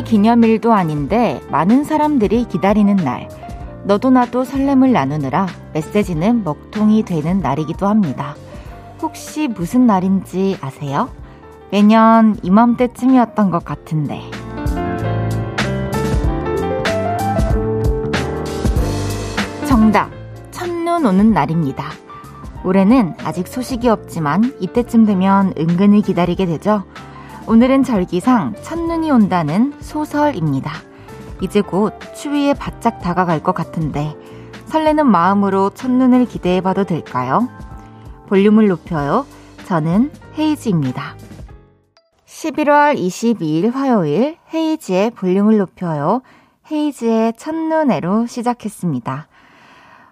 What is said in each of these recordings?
생일 기념일도 아닌데 많은 사람들이 기다리는 날, 너도 나도 설렘을 나누느라 메시지는 먹통이 되는 날이기도 합니다. 혹시 무슨 날인지 아세요? 매년 이맘때쯤이었던 것 같은데. 정답! 첫눈 오는 날입니다. 올해는 아직 소식이 없지만 이때쯤 되면 은근히 기다리게 되죠. 오늘은 절기상 첫눈이 온다는 소설입니다. 이제 곧 추위에 바짝 다가갈 것 같은데 설레는 마음으로 첫눈을 기대해봐도 될까요? 볼륨을 높여요. 저는 헤이지입니다. 11월 22일 화요일 헤이지의 볼륨을 높여요. 헤이지의 첫눈으로 시작했습니다.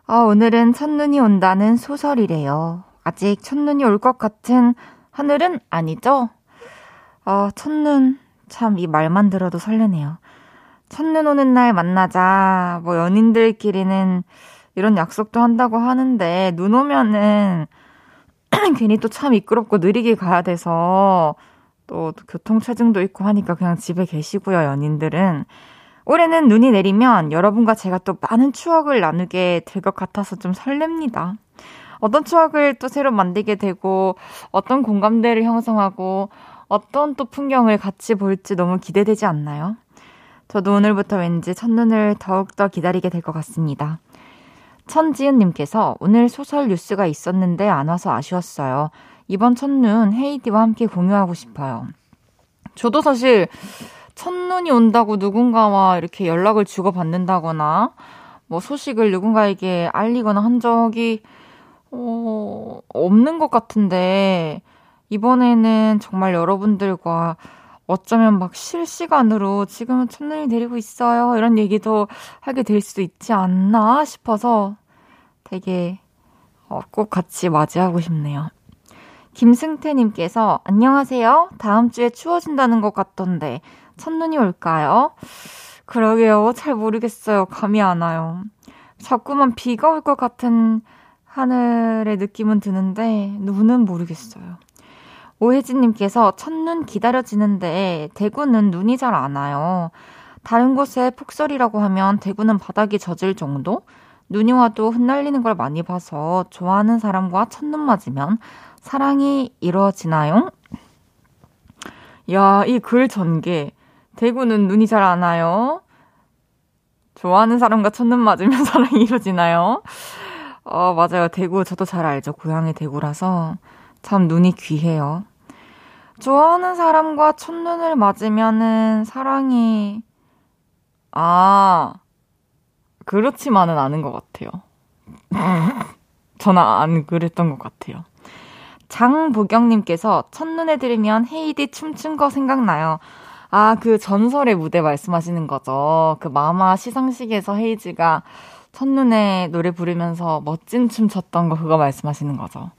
오늘은 첫눈이 온다는 소설이래요. 아직 첫눈이 올 것 같은 하늘은 아니죠? 첫눈, 참 이 말만 들어도 설레네요. 첫눈 오는 날 만나자. 뭐 연인들끼리는 이런 약속도 한다고 하는데 눈 오면은 괜히 또 참 이끄럽고 느리게 가야 돼서 또 교통체증도 있고 하니까 그냥 집에 계시고요, 연인들은. 올해는 눈이 내리면 여러분과 제가 또 많은 추억을 나누게 될 것 같아서 좀 설렙니다. 어떤 추억을 또 새로 만들게 되고 어떤 공감대를 형성하고 어떤 또 풍경을 같이 볼지 너무 기대되지 않나요? 저도 오늘부터 왠지 첫눈을 더욱더 기다리게 될 것 같습니다. 천지은님께서 오늘 소설 뉴스가 있었는데 안 와서 아쉬웠어요. 이번 첫눈 헤이디와 함께 공유하고 싶어요. 저도 사실 첫눈이 온다고 누군가와 이렇게 연락을 주고받는다거나 뭐 소식을 누군가에게 알리거나 한 적이 없는 것 같은데 이번에는 정말 여러분들과 어쩌면 막 실시간으로 지금은 첫눈이 내리고 있어요 이런 얘기도 하게 될 수 있지 않나 싶어서 되게 꼭 같이 맞이하고 싶네요. 김승태님께서 안녕하세요. 다음 주에 추워진다는 것 같던데 첫눈이 올까요? 그러게요. 잘 모르겠어요. 감이 안 와요. 자꾸만 비가 올 것 같은 하늘의 느낌은 드는데 눈은 모르겠어요. 오혜진님께서 첫눈 기다려지는데 대구는 눈이 잘 안 와요. 다른 곳에 폭설이라고 하면 대구는 바닥이 젖을 정도? 눈이 와도 흩날리는 걸 많이 봐서 좋아하는 사람과 첫눈 맞으면 사랑이 이루어지나요? 야, 이 글 전개. 대구는 눈이 잘 안 와요. 좋아하는 사람과 첫눈 맞으면 사랑이 이루어지나요? 맞아요. 대구 저도 잘 알죠. 고향이 대구라서. 참 눈이 귀해요. 좋아하는 사람과 첫눈을 맞으면은 사랑이 그렇지만은 않은 것 같아요. 저는 안 그랬던 것 같아요. 장보경님께서 첫눈에 들으면 헤이디 춤춘 거 생각나요. 그 전설의 무대 말씀하시는 거죠. 그 마마 시상식에서 헤이지가 첫눈에 노래 부르면서 멋진 춤 췄던 거 그거 말씀하시는 거죠.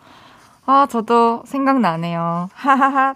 저도 생각나네요. 하하하.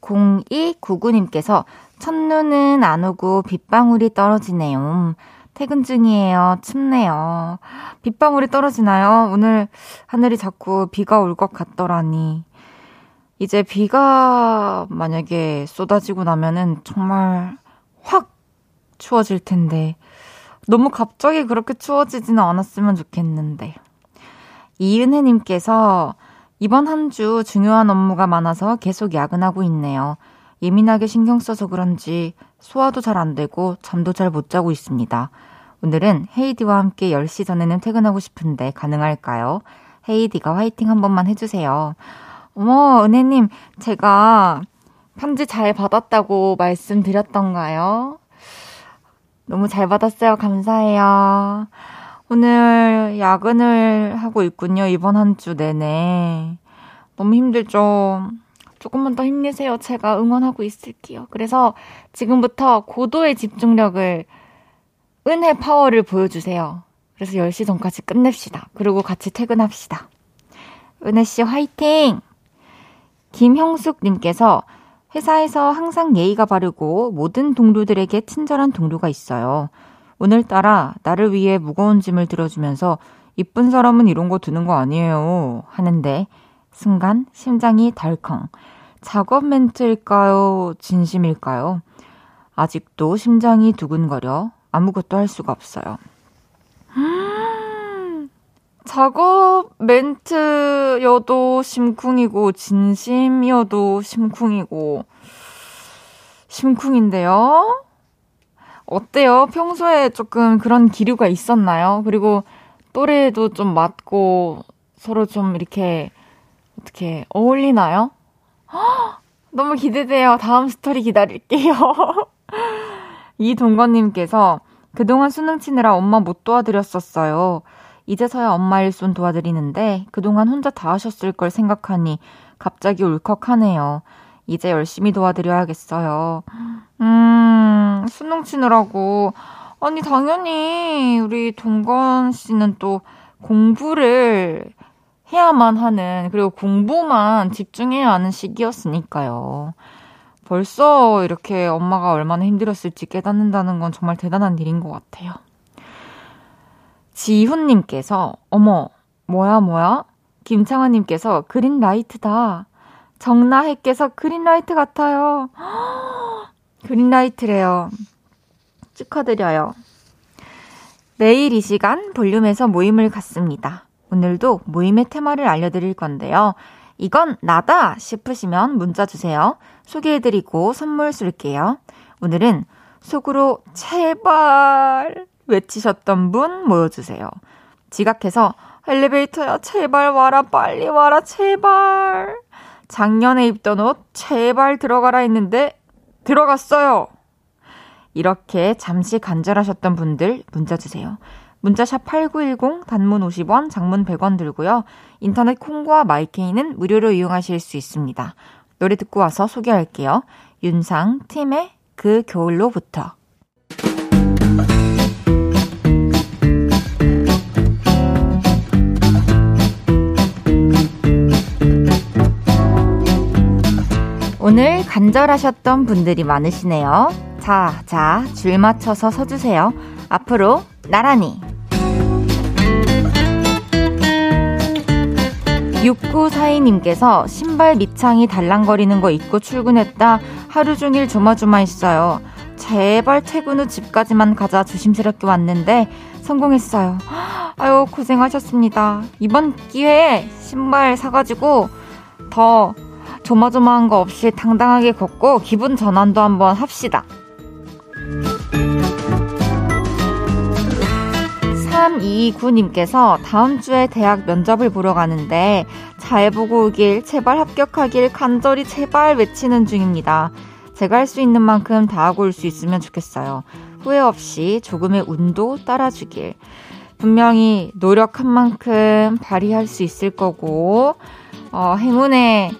0299님께서 첫눈은 안 오고 빗방울이 떨어지네요. 퇴근 중이에요. 춥네요. 빗방울이 떨어지나요? 오늘 하늘이 자꾸 비가 올 것 같더라니. 이제 비가 만약에 쏟아지고 나면은 정말 확 추워질 텐데 너무 갑자기 그렇게 추워지지는 않았으면 좋겠는데. 이은혜님께서 이번 한 주 중요한 업무가 많아서 계속 야근하고 있네요. 예민하게 신경 써서 그런지 소화도 잘 안 되고 잠도 잘 못 자고 있습니다. 오늘은 헤이디와 함께 10시 전에는 퇴근하고 싶은데 가능할까요? 헤이디가 화이팅 한 번만 해주세요. 어머, 은혜님, 제가 편지 잘 받았다고 말씀드렸던가요? 너무 잘 받았어요. 감사해요. 오늘 야근을 하고 있군요. 이번 한 주 내내. 너무 힘들죠? 조금만 더 힘내세요. 제가 응원하고 있을게요. 그래서 지금부터 고도의 집중력을, 은혜 파워를 보여주세요. 그래서 10시 전까지 끝냅시다. 그리고 같이 퇴근합시다. 은혜씨 화이팅! 김형숙님께서, 회사에서 항상 예의가 바르고 모든 동료들에게 친절한 동료가 있어요. 오늘따라 나를 위해 무거운 짐을 들어주면서 이쁜 사람은 이런 거 드는 거 아니에요 하는데 순간 심장이 덜컹. 작업 멘트일까요? 진심일까요? 아직도 심장이 두근거려 아무것도 할 수가 없어요. 작업 멘트여도 심쿵이고 진심이어도 심쿵이고 심쿵인데요. 어때요? 평소에 조금 그런 기류가 있었나요? 그리고 또래도 좀 맞고 서로 좀 이렇게 어떻게 어울리나요? 허! 너무 기대돼요. 다음 스토리 기다릴게요. 이동건님께서, 그동안 수능 치느라 엄마 못 도와드렸었어요. 이제서야 엄마 일손 도와드리는데 그동안 혼자 다 하셨을 걸 생각하니 갑자기 울컥하네요. 이제 열심히 도와드려야겠어요. 수능 치느라고. 아니, 당연히 우리 동건 씨는 또 공부를 해야만 하는, 그리고 공부만 집중해야 하는 시기였으니까요. 벌써 이렇게 엄마가 얼마나 힘들었을지 깨닫는다는 건 정말 대단한 일인 것 같아요. 지훈님께서, 어머, 뭐야? 김창환님께서, 그린라이트다. 정나혜께서, 그린라이트 같아요. 그린라이트래요. 축하드려요. 내일 이 시간 볼륨에서 모임을 갖습니다. 오늘도 모임의 테마를 알려드릴 건데요. 이건 나다 싶으시면 문자 주세요. 소개해드리고 선물 쏠게요. 오늘은 속으로 제발 외치셨던 분 모여주세요. 지각해서 엘리베이터야 제발 와라, 빨리 와라, 제발. 작년에 입던 옷 제발 들어가라 했는데 들어갔어요. 이렇게 잠시 간절하셨던 분들 문자 주세요. 문자샵 8910, 단문 50원, 장문 100원 들고요. 인터넷 콩과 마이케이는 무료로 이용하실 수 있습니다. 노래 듣고 와서 소개할게요. 윤상, 팀의 그 겨울로부터. 오늘 간절하셨던 분들이 많으시네요. 자, 줄 맞춰서 서주세요. 앞으로 나란히. 6942님께서, 신발 밑창이 달랑거리는 거 입고 출근했다. 하루 종일 조마조마 있어요. 제발 퇴근 후 집까지만 가자 조심스럽게 왔는데 성공했어요. 아유, 고생하셨습니다. 이번 기회에 신발 사가지고 더 조마조마한 거 없이 당당하게 걷고 기분 전환도 한번 합시다. 3229님께서, 다음 주에 대학 면접을 보러 가는데 잘 보고 오길, 제발 합격하길 간절히 제발 외치는 중입니다. 제가 할 수 있는 만큼 다 하고 올 수 있으면 좋겠어요. 후회 없이 조금의 운도 따라주길. 분명히 노력한 만큼 발휘할 수 있을 거고, 행운의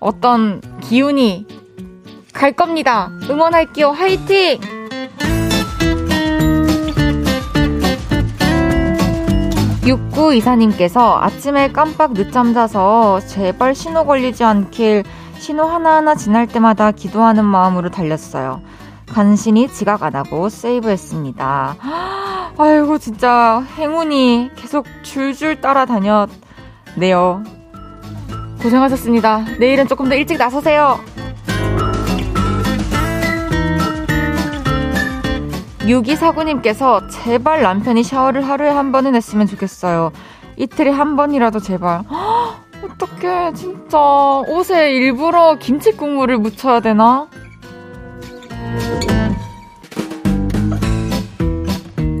어떤 기운이 갈 겁니다. 응원할게요. 화이팅! 6924님께서, 아침에 깜빡 늦잠 자서 제발 신호 걸리지 않길 신호 하나하나 지날 때마다 기도하는 마음으로 달렸어요. 간신히 지각 안 하고 세이브했습니다. 아이고, 진짜 행운이 계속 줄줄 따라다녔네요. 고생하셨습니다. 내일은 조금 더 일찍 나서세요. 6249님께서, 제발 남편이 샤워를 하루에 한 번은 했으면 좋겠어요. 이틀에 한 번이라도 제발. 어떡해. 어떡해. 진짜 옷에 일부러 김치 국물을 묻혀야 되나?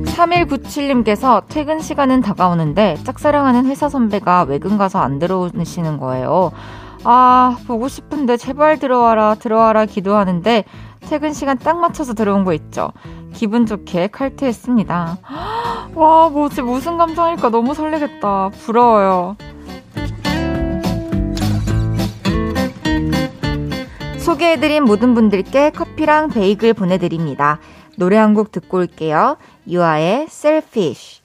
(3197님께서) 퇴근 시간은 다가오는데 짝사랑하는 회사 선배가 외근 가서 안 들어오시는 거예요. 아, 보고 싶은데 제발 들어와라 기도하는데 퇴근 시간 딱 맞춰서 들어온 거 있죠. 기분 좋게 칼퇴했습니다. 와, 뭐지? 무슨 감정일까? 너무 설레겠다. 부러워요. 소개해드린 모든 분들께 커피랑 베이글 보내드립니다. 노래 한 곡 듣고 올게요. 유아의 Selfish.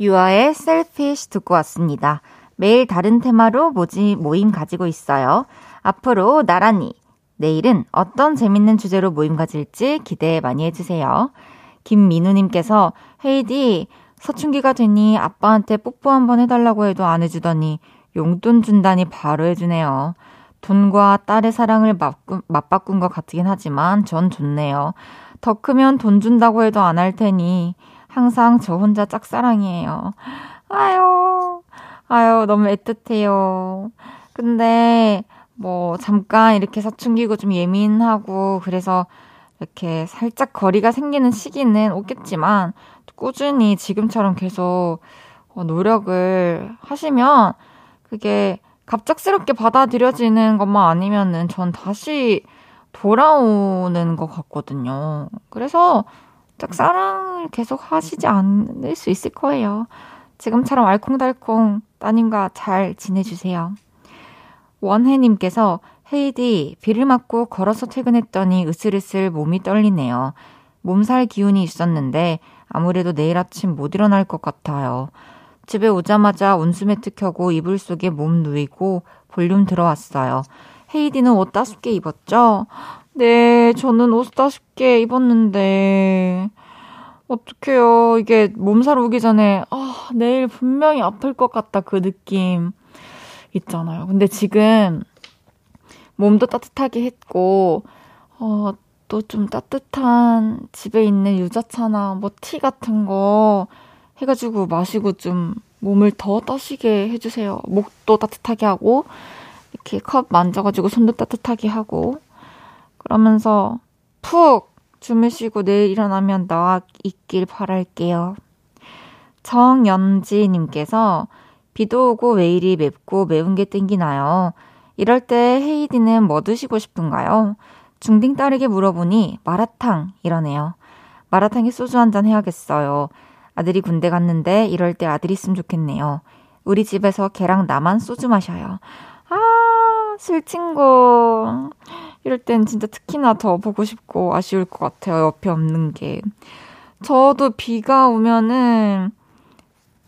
유아의 Selfish 듣고 왔습니다. 매일 다른 테마로 모임 가지고 있어요. 앞으로 나란히. 내일은 어떤 재밌는 주제로 모임 가질지 기대 많이 해주세요. 김민우님께서 헤이디, 사춘기가 되니 아빠한테 뽀뽀 한번 해달라고 해도 안 해주더니 용돈 준다니 바로 해주네요. 돈과 딸의 사랑을 맞바꾼 것 같긴 하지만 전 좋네요. 더 크면 돈 준다고 해도 안 할 테니 항상 저 혼자 짝사랑이에요. 아유 너무 애틋해요. 근데 뭐 잠깐 이렇게 사춘기고 좀 예민하고 그래서 이렇게 살짝 거리가 생기는 시기는 오겠지만 꾸준히 지금처럼 계속 노력을 하시면 그게 갑작스럽게 받아들여지는 것만 아니면은 전 다시 돌아오는 것 같거든요. 그래서 짝사랑을 계속 하시지 않을 수 있을 거예요. 지금처럼 알콩달콩 따님과 잘 지내주세요. 원혜님께서 헤이디, 비를 맞고 걸어서 퇴근했더니 으슬으슬 몸이 떨리네요. 몸살 기운이 있었는데 아무래도 내일 아침 못 일어날 것 같아요. 집에 오자마자 온수매트 켜고 이불 속에 몸 누이고 볼륨 들어왔어요. 헤이디는 옷 따숩게 입었죠? 네, 저는 옷 따숩게 입었는데 어떡해요. 이게 몸살 오기 전에 내일 분명히 아플 것 같다 그 느낌 있잖아요. 근데 지금 몸도 따뜻하게 했고 또 좀 따뜻한 집에 있는 유자차나 뭐 티 같은 거 해가지고 마시고 좀 몸을 더 따시게 해주세요. 목도 따뜻하게 하고 이렇게 컵 만져가지고 손도 따뜻하게 하고 그러면서 푹 주무시고 내일 일어나면 나와 있길 바랄게요. 정연지님께서 비도 오고 왜 이리 맵고 매운 게 땡기나요? 이럴 때 헤이디는 뭐 드시고 싶은가요? 중딩 딸에게 물어보니 마라탕 이러네요. 마라탕에 소주 한잔 해야겠어요. 아들이 군대 갔는데 이럴 때 아들 있으면 좋겠네요. 우리 집에서 걔랑 나만 소주 마셔요. 아, 술친구. 이럴 땐 진짜 특히나 더 보고 싶고 아쉬울 것 같아요. 옆에 없는 게. 저도 비가 오면은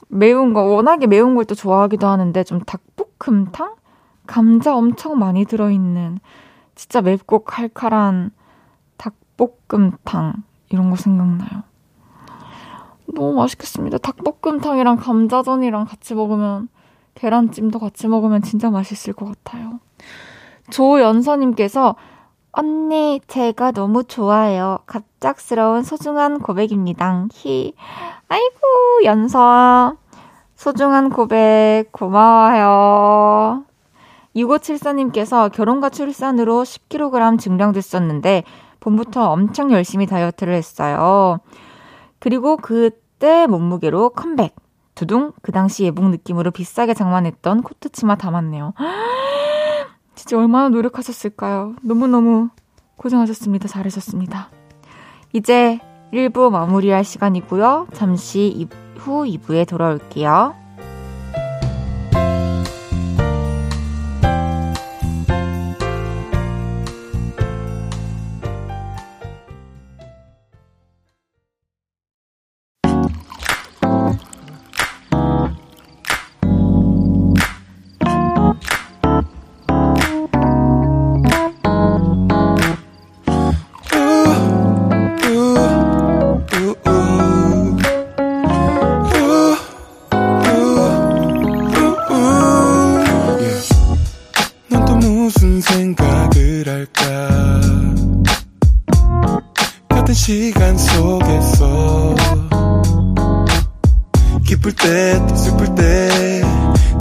매운 거, 워낙에 매운 걸 또 좋아하기도 하는데 좀 닭볶음탕? 감자 엄청 많이 들어있는 진짜 맵고 칼칼한 닭볶음탕 이런 거 생각나요. 너무 맛있겠습니다. 닭볶음탕이랑 감자전이랑 같이 먹으면 계란찜도 같이 먹으면 진짜 맛있을 것 같아요. 조연서님께서 언니 제가 너무 좋아요. 갑작스러운 소중한 고백입니다. 아이고 연서 소중한 고백 고마워요. 6574님께서 결혼과 출산으로 10kg 증량됐었는데 봄부터 엄청 열심히 다이어트를 했어요. 그리고 그때 몸무게로 컴백. 두둥. 그 당시 예복 느낌으로 비싸게 장만했던 코트 치마 담았네요. 진짜 얼마나 노력하셨을까요? 너무너무 고생하셨습니다. 잘하셨습니다. 이제 1부 마무리할 시간이고요. 잠시 후 2부에 돌아올게요.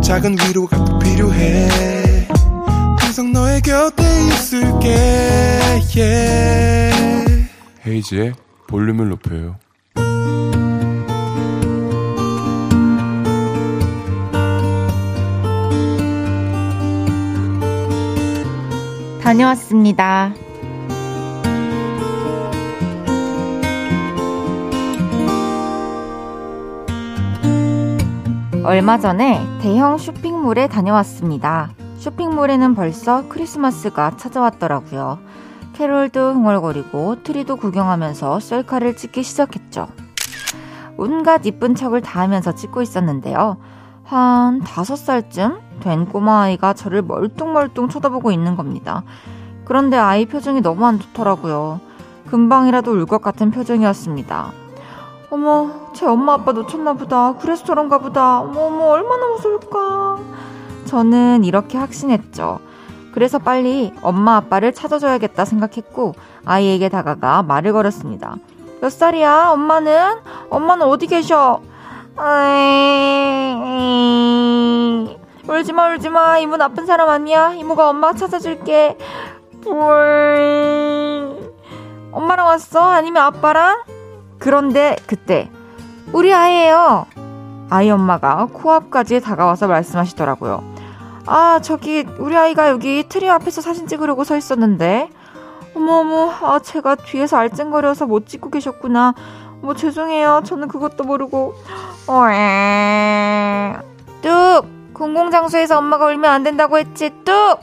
작은 위로가 또 필요해. 계속 너의 곁에 있을게. yeah. 헤이지의 볼륨을 높여요. 다녀왔습니다. 얼마 전에 대형 쇼핑몰에 다녀왔습니다. 쇼핑몰에는 벌써 크리스마스가 찾아왔더라고요. 캐롤도 흥얼거리고 트리도 구경하면서 셀카를 찍기 시작했죠. 온갖 이쁜 척을 다 하면서 찍고 있었는데요. 한 5살쯤 된 꼬마아이가 저를 멀뚱멀뚱 쳐다보고 있는 겁니다. 그런데 아이 표정이 너무 안 좋더라고요. 금방이라도 울 것 같은 표정이었습니다. 어머, 제 엄마 아빠 놓쳤나 보다. 그래서 저런가 보다. 어머, 얼마나 무서울까. 저는 이렇게 확신했죠. 그래서 빨리 엄마 아빠를 찾아줘야겠다 생각했고 아이에게 다가가 말을 걸었습니다. 몇 살이야? 엄마는? 엄마는 어디 계셔? 울지마 울지마, 이모 나쁜 사람 아니야. 이모가 엄마 찾아줄게. 엄마랑 왔어? 아니면 아빠랑? 그런데 그때 우리 아이예요. 아이 엄마가 코앞까지 다가와서 말씀하시더라고요. 아, 저기 우리 아이가 여기 트리 앞에서 사진 찍으려고 서 있었는데. 어머어머, 아, 제가 뒤에서 알짱거려서 못 찍고 계셨구나. 뭐 죄송해요. 저는 그것도 모르고. 뚝! 공공장소에서 엄마가 울면 안 된다고 했지. 뚝!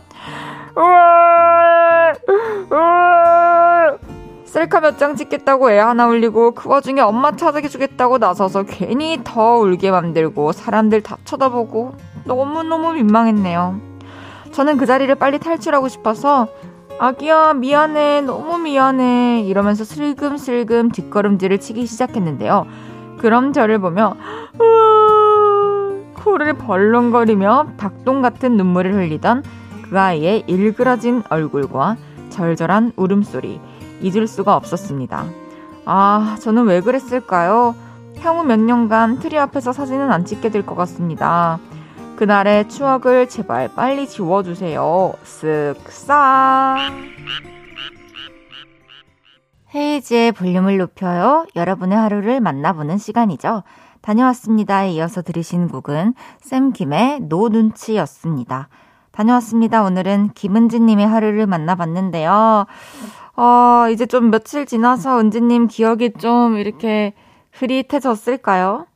셀카 몇 장 찍겠다고 애 하나 울리고 그 와중에 엄마 찾아주겠다고 나서서 괜히 더 울게 만들고 사람들 다 쳐다보고 너무너무 민망했네요. 저는 그 자리를 빨리 탈출하고 싶어서 아기야 미안해, 너무 미안해 이러면서 슬금슬금 뒷걸음질을 치기 시작했는데요. 그럼 저를 보며 코를 벌렁거리며 닭똥 같은 눈물을 흘리던 그 아이의 일그러진 얼굴과 절절한 울음소리, 잊을 수가 없었습니다. 아, 저는 왜 그랬을까요? 향후 몇 년간 트리 앞에서 사진은 안 찍게 될 것 같습니다. 그날의 추억을 제발 빨리 지워주세요. 쓱싹. 헤이지의 볼륨을 높여요. 여러분의 하루를 만나보는 시간이죠. 다녀왔습니다에 이어서 들으신 곡은 샘김의 노 눈치였습니다. 다녀왔습니다. 오늘은 김은지님의 하루를 만나봤는데요. 이제 좀 며칠 지나서 은지님 기억이 좀 이렇게 흐릿해졌을까요?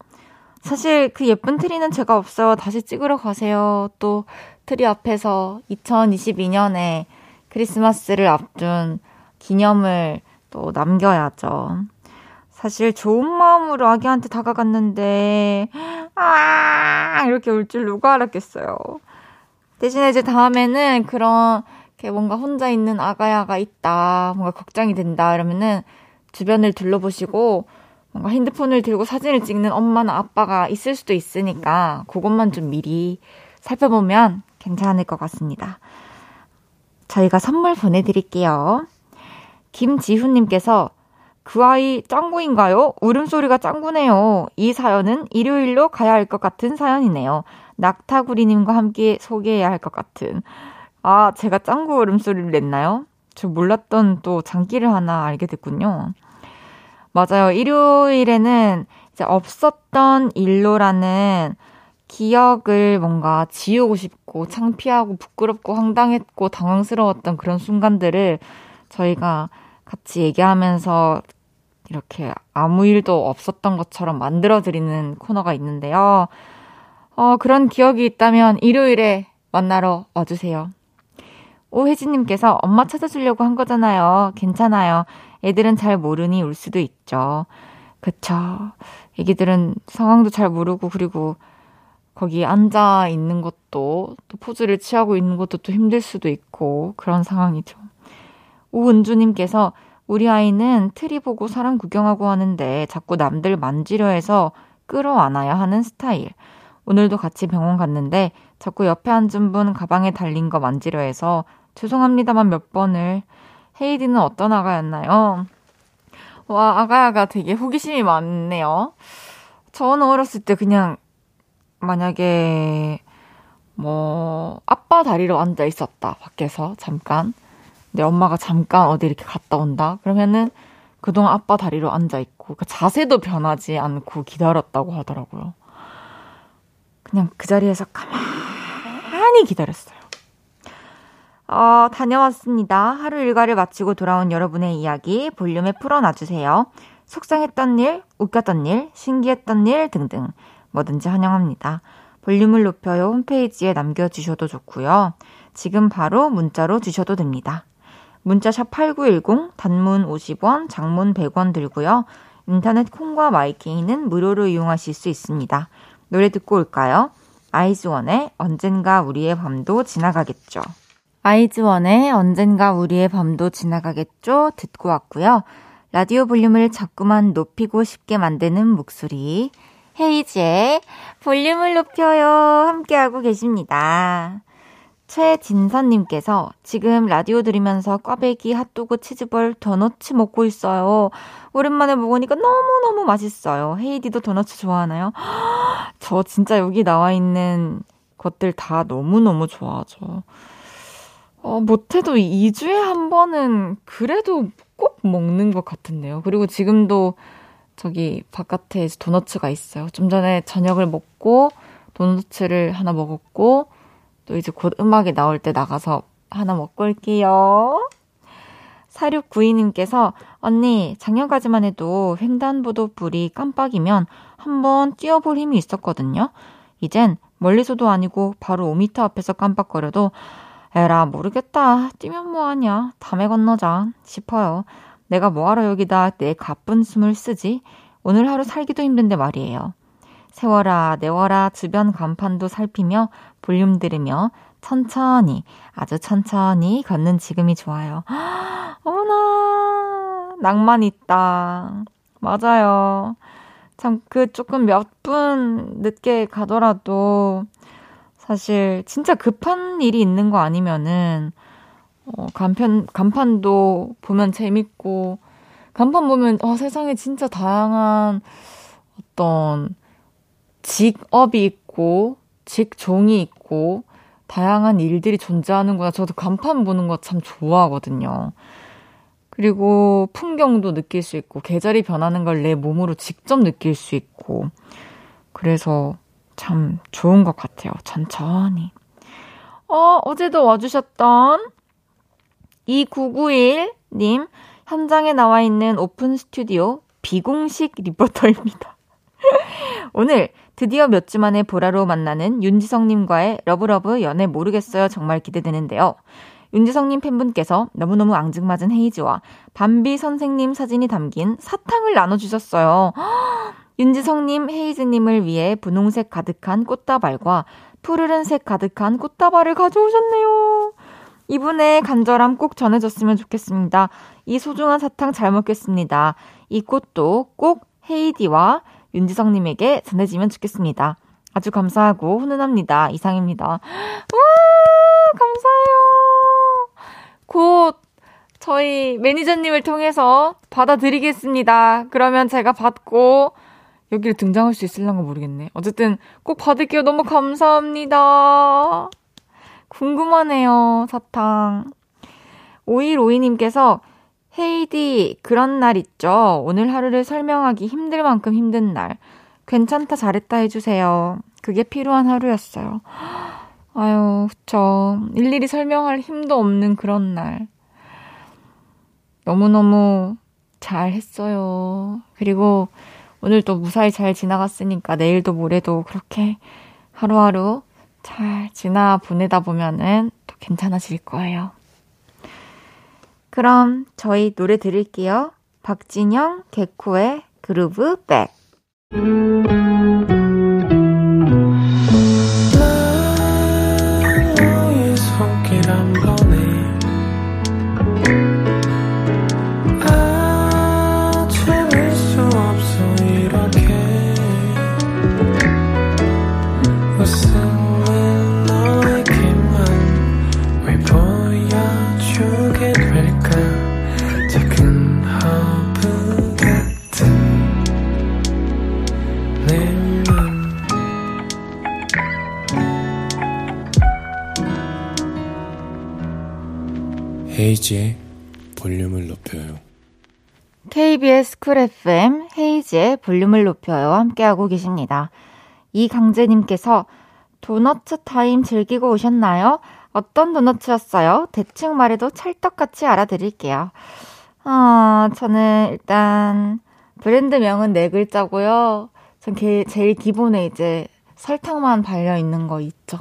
사실 그 예쁜 트리는 제가 없어요. 다시 찍으러 가세요. 또 트리 앞에서 2022년에 크리스마스를 앞둔 기념을 또 남겨야죠. 사실 좋은 마음으로 아기한테 다가갔는데 이렇게 울 줄 누가 알았겠어요. 대신에 이제 다음에는 그런 뭔가 혼자 있는 아가야가 있다, 뭔가 걱정이 된다 이러면은 주변을 둘러보시고 뭔가 핸드폰을 들고 사진을 찍는 엄마나 아빠가 있을 수도 있으니까 그것만 좀 미리 살펴보면 괜찮을 것 같습니다. 저희가 선물 보내드릴게요. 김지훈님께서 그 아이 짱구인가요? 울음소리가 짱구네요. 이 사연은 일요일로 가야 할 것 같은 사연이네요. 낙타구리님과 함께 소개해야 할 것 같은. 아, 제가 짱구 울음소리를 냈나요? 저 몰랐던 또 장기를 하나 알게 됐군요. 맞아요. 일요일에는 이제 없었던 일로라는 기억을 뭔가 지우고 싶고 창피하고 부끄럽고 황당했고 당황스러웠던 그런 순간들을 저희가 같이 얘기하면서 이렇게 아무 일도 없었던 것처럼 만들어드리는 코너가 있는데요. 그런 기억이 있다면 일요일에 만나러 와주세요. 오혜진님께서 엄마 찾아주려고 한 거잖아요. 괜찮아요. 애들은 잘 모르니 울 수도 있죠. 그쵸. 애기들은 상황도 잘 모르고 그리고 거기 앉아 있는 것도 또 포즈를 취하고 있는 것도 또 힘들 수도 있고 그런 상황이죠. 오은주님께서 우리 아이는 트리 보고 사람 구경하고 하는데 자꾸 남들 만지려 해서 끌어안아야 하는 스타일. 오늘도 같이 병원 갔는데 자꾸 옆에 앉은 분 가방에 달린 거 만지려 해서 죄송합니다만 몇 번을. 헤이디는 어떤 아가였나요? 와, 아가야가 되게 호기심이 많네요. 저는 어렸을 때 그냥 만약에 아빠 뻗어 다리로 앉아 있었다. 밖에서 잠깐. 근데 엄마가 잠깐 어디 이렇게 갔다 온다. 그러면은 그동안 아빠 다리로 앉아 있고 그 자세도 변하지 않고 기다렸다고 하더라고요. 그냥 그 자리에서 가만히 기다렸어요. 다녀왔습니다. 하루 일과를 마치고 돌아온 여러분의 이야기 볼륨에 풀어놔주세요. 속상했던 일, 웃겼던 일, 신기했던 일 등등 뭐든지 환영합니다. 볼륨을 높여요 홈페이지에 남겨주셔도 좋고요. 지금 바로 문자로 주셔도 됩니다. 문자 샵 8910, 단문 50원, 장문 100원 들고요. 인터넷 콩과 마이케이는 무료로 이용하실 수 있습니다. 노래 듣고 올까요? 아이즈원의 언젠가 우리의 밤도 지나가겠죠. 아이즈원의 언젠가 우리의 밤도 지나가겠죠 듣고 왔고요. 라디오 볼륨을 자꾸만 높이고 싶게 만드는 목소리 헤이지의 볼륨을 높여요 함께하고 계십니다. 최진선님께서 지금 라디오 들으면서 꽈배기, 핫도그, 치즈볼, 도너츠 먹고 있어요. 오랜만에 먹으니까 너무너무 맛있어요. 헤이디도 도너츠 좋아하나요? 저 진짜 여기 나와 있는 것들 다 너무너무 좋아하죠. 못해도 2주에 한 번은 그래도 꼭 먹는 것 같은데요. 그리고 지금도 저기 바깥에 도너츠가 있어요. 좀 전에 저녁을 먹고 도너츠를 하나 먹었고 또 이제 곧 음악이 나올 때 나가서 하나 먹고 올게요. 4692님께서 언니 작년까지만 해도 횡단보도 불이 깜빡이면 한번 뛰어볼 힘이 있었거든요. 이젠 멀리서도 아니고 바로 5m 앞에서 깜빡거려도 에라 모르겠다 뛰면 뭐하냐 담에 건너자 싶어요. 내가 뭐하러 여기다 내 가쁜 숨을 쓰지. 오늘 하루 살기도 힘든데 말이에요. 세워라 내워라 주변 간판도 살피며 볼륨 들으며 천천히 아주 천천히 걷는 지금이 좋아요. 어머나 낭만 있다. 맞아요. 참 그 조금 몇 분 늦게 가더라도 사실 진짜 급한 일이 있는 거 아니면은 간판도 보면 재밌고 간판 보면 세상에 진짜 다양한 어떤 직업이 있고 직종이 있고 다양한 일들이 존재하는구나. 저도 간판 보는 거 참 좋아하거든요. 그리고 풍경도 느낄 수 있고 계절이 변하는 걸 내 몸으로 직접 느낄 수 있고 그래서 참 좋은 것 같아요. 천천히. 어제도 와주셨던 2991님 현장에 나와 있는 오픈 스튜디오 비공식 리포터입니다. 오늘 드디어 몇 주 만에 보라로 만나는 윤지성님과의 러브러브 연애 모르겠어요. 정말 기대되는데요. 윤지성님 팬분께서 너무너무 앙증맞은 헤이지와 밤비 선생님 사진이 담긴 사탕을 나눠주셨어요. 윤지성님, 헤이지님을 위해 분홍색 가득한 꽃다발과 푸르른색 가득한 꽃다발을 가져오셨네요. 이분의 간절함 꼭 전해줬으면 좋겠습니다. 이 소중한 사탕 잘 먹겠습니다. 이 꽃도 꼭 헤이디와 윤지성님에게 전해지면 좋겠습니다. 아주 감사하고 훈훈합니다. 이상입니다. 와, 감사해요. 곧 저희 매니저님을 통해서 받아드리겠습니다. 그러면 제가 받고 여기를 등장할 수 있을란가 모르겠네. 어쨌든 꼭 받을게요. 너무 감사합니다. 궁금하네요. 사탕. 5152님께서 헤이디 그런 날 있죠. 오늘 하루를 설명하기 힘들 만큼 힘든 날. 괜찮다 잘했다 해주세요. 그게 필요한 하루였어요. 아유 그쵸. 일일이 설명할 힘도 없는 그런 날. 너무너무 잘했어요. 그리고 오늘 또 무사히 잘 지나갔으니까 내일도 모레도 그렇게 하루하루 잘 지나 보내다 보면은 또 괜찮아질 거예요. 그럼 저희 노래 들을게요. 박진영, 개코의 그루브 백. There 헤이지의 볼륨을 높여요. KBS Cool FM 헤이지의 볼륨을 높여요. 함께하고 계십니다. 이강재님께서 도너츠 타임 즐기고 오셨나요? 어떤 도너츠였어요? 대충 말해도 찰떡같이 알아드릴게요. 저는 일단 브랜드명은 네 글자고요. 전 제일 기본에 이제 설탕만 발려있는 거 있죠.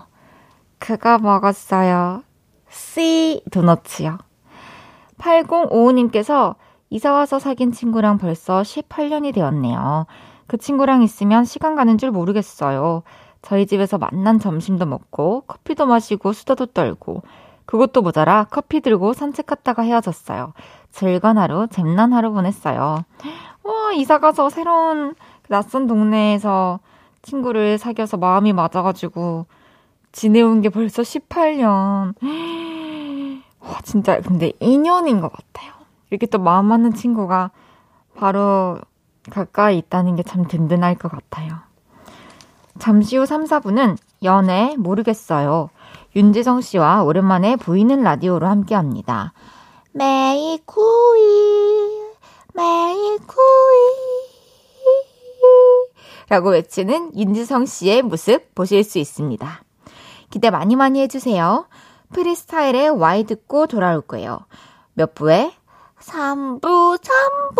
그거 먹었어요. C 도너츠요. 8055님께서 이사와서 사귄 친구랑 벌써 18년이 되었네요. 그 친구랑 있으면 시간 가는 줄 모르겠어요. 저희 집에서 만난 점심도 먹고 커피도 마시고 수다도 떨고 그것도 모자라 커피 들고 산책갔다가 헤어졌어요. 즐거운 하루, 잼난 하루 보냈어요. 와, 이사가서 새로운 낯선 동네에서 친구를 사귀어서 마음이 맞아가지고 지내온 게 벌써 18년. 와, 진짜 근데 인연인 것 같아요. 이렇게 또 마음 맞는 친구가 바로 가까이 있다는 게 참 든든할 것 같아요. 잠시 후 3, 4분은 연애 모르겠어요. 윤지성 씨와 오랜만에 보이는 라디오로 함께합니다. 매일 9일 매일 9일 라고 외치는 윤지성 씨의 모습 보실 수 있습니다. 기대 많이 많이 해주세요. 프리스타일의 Y 듣고 돌아올 거예요. 몇 부에? 3부 3부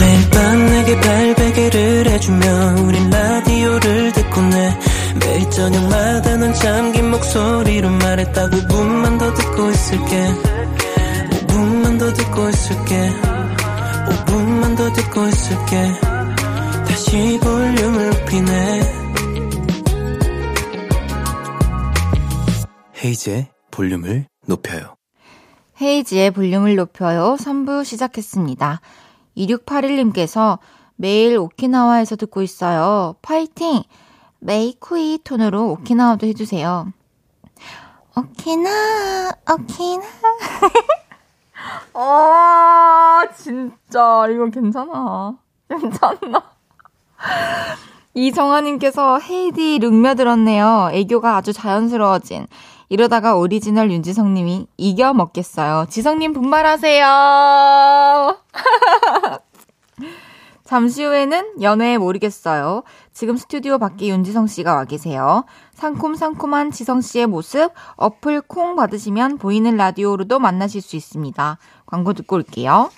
매일 밤 내게 발베개를 해주며 우린 라디오를 듣고 내 매일 저녁마다 난 잠긴 목소리로 말했다 5분만 더 듣고 있을게 5분만 더 듣고 있을게 5분만 더 듣고 있을게 다시 볼륨을 높이네 헤이지의 볼륨을 높여요. 헤이지의 볼륨을 높여요. 3부 시작했습니다. 2681님께서 매일 오키나와에서 듣고 있어요. 파이팅! 메이쿠이 톤으로 오키나와도 해주세요. 오키나와, 오키나와. 진짜 이거 괜찮아. 괜찮나? 이정아님께서 헤이디 룸며 들었네요. 애교가 아주 자연스러워진. 이러다가 오리지널 윤지성님이 이겨 먹겠어요. 지성님 분발하세요. 잠시 후에는 연애 모르겠어요. 지금 스튜디오 밖에 윤지성 씨가 와 계세요. 상콤상콤한 지성 씨의 모습 어플 콩 받으시면 보이는 라디오로도 만나실 수 있습니다. 광고 듣고 올게요.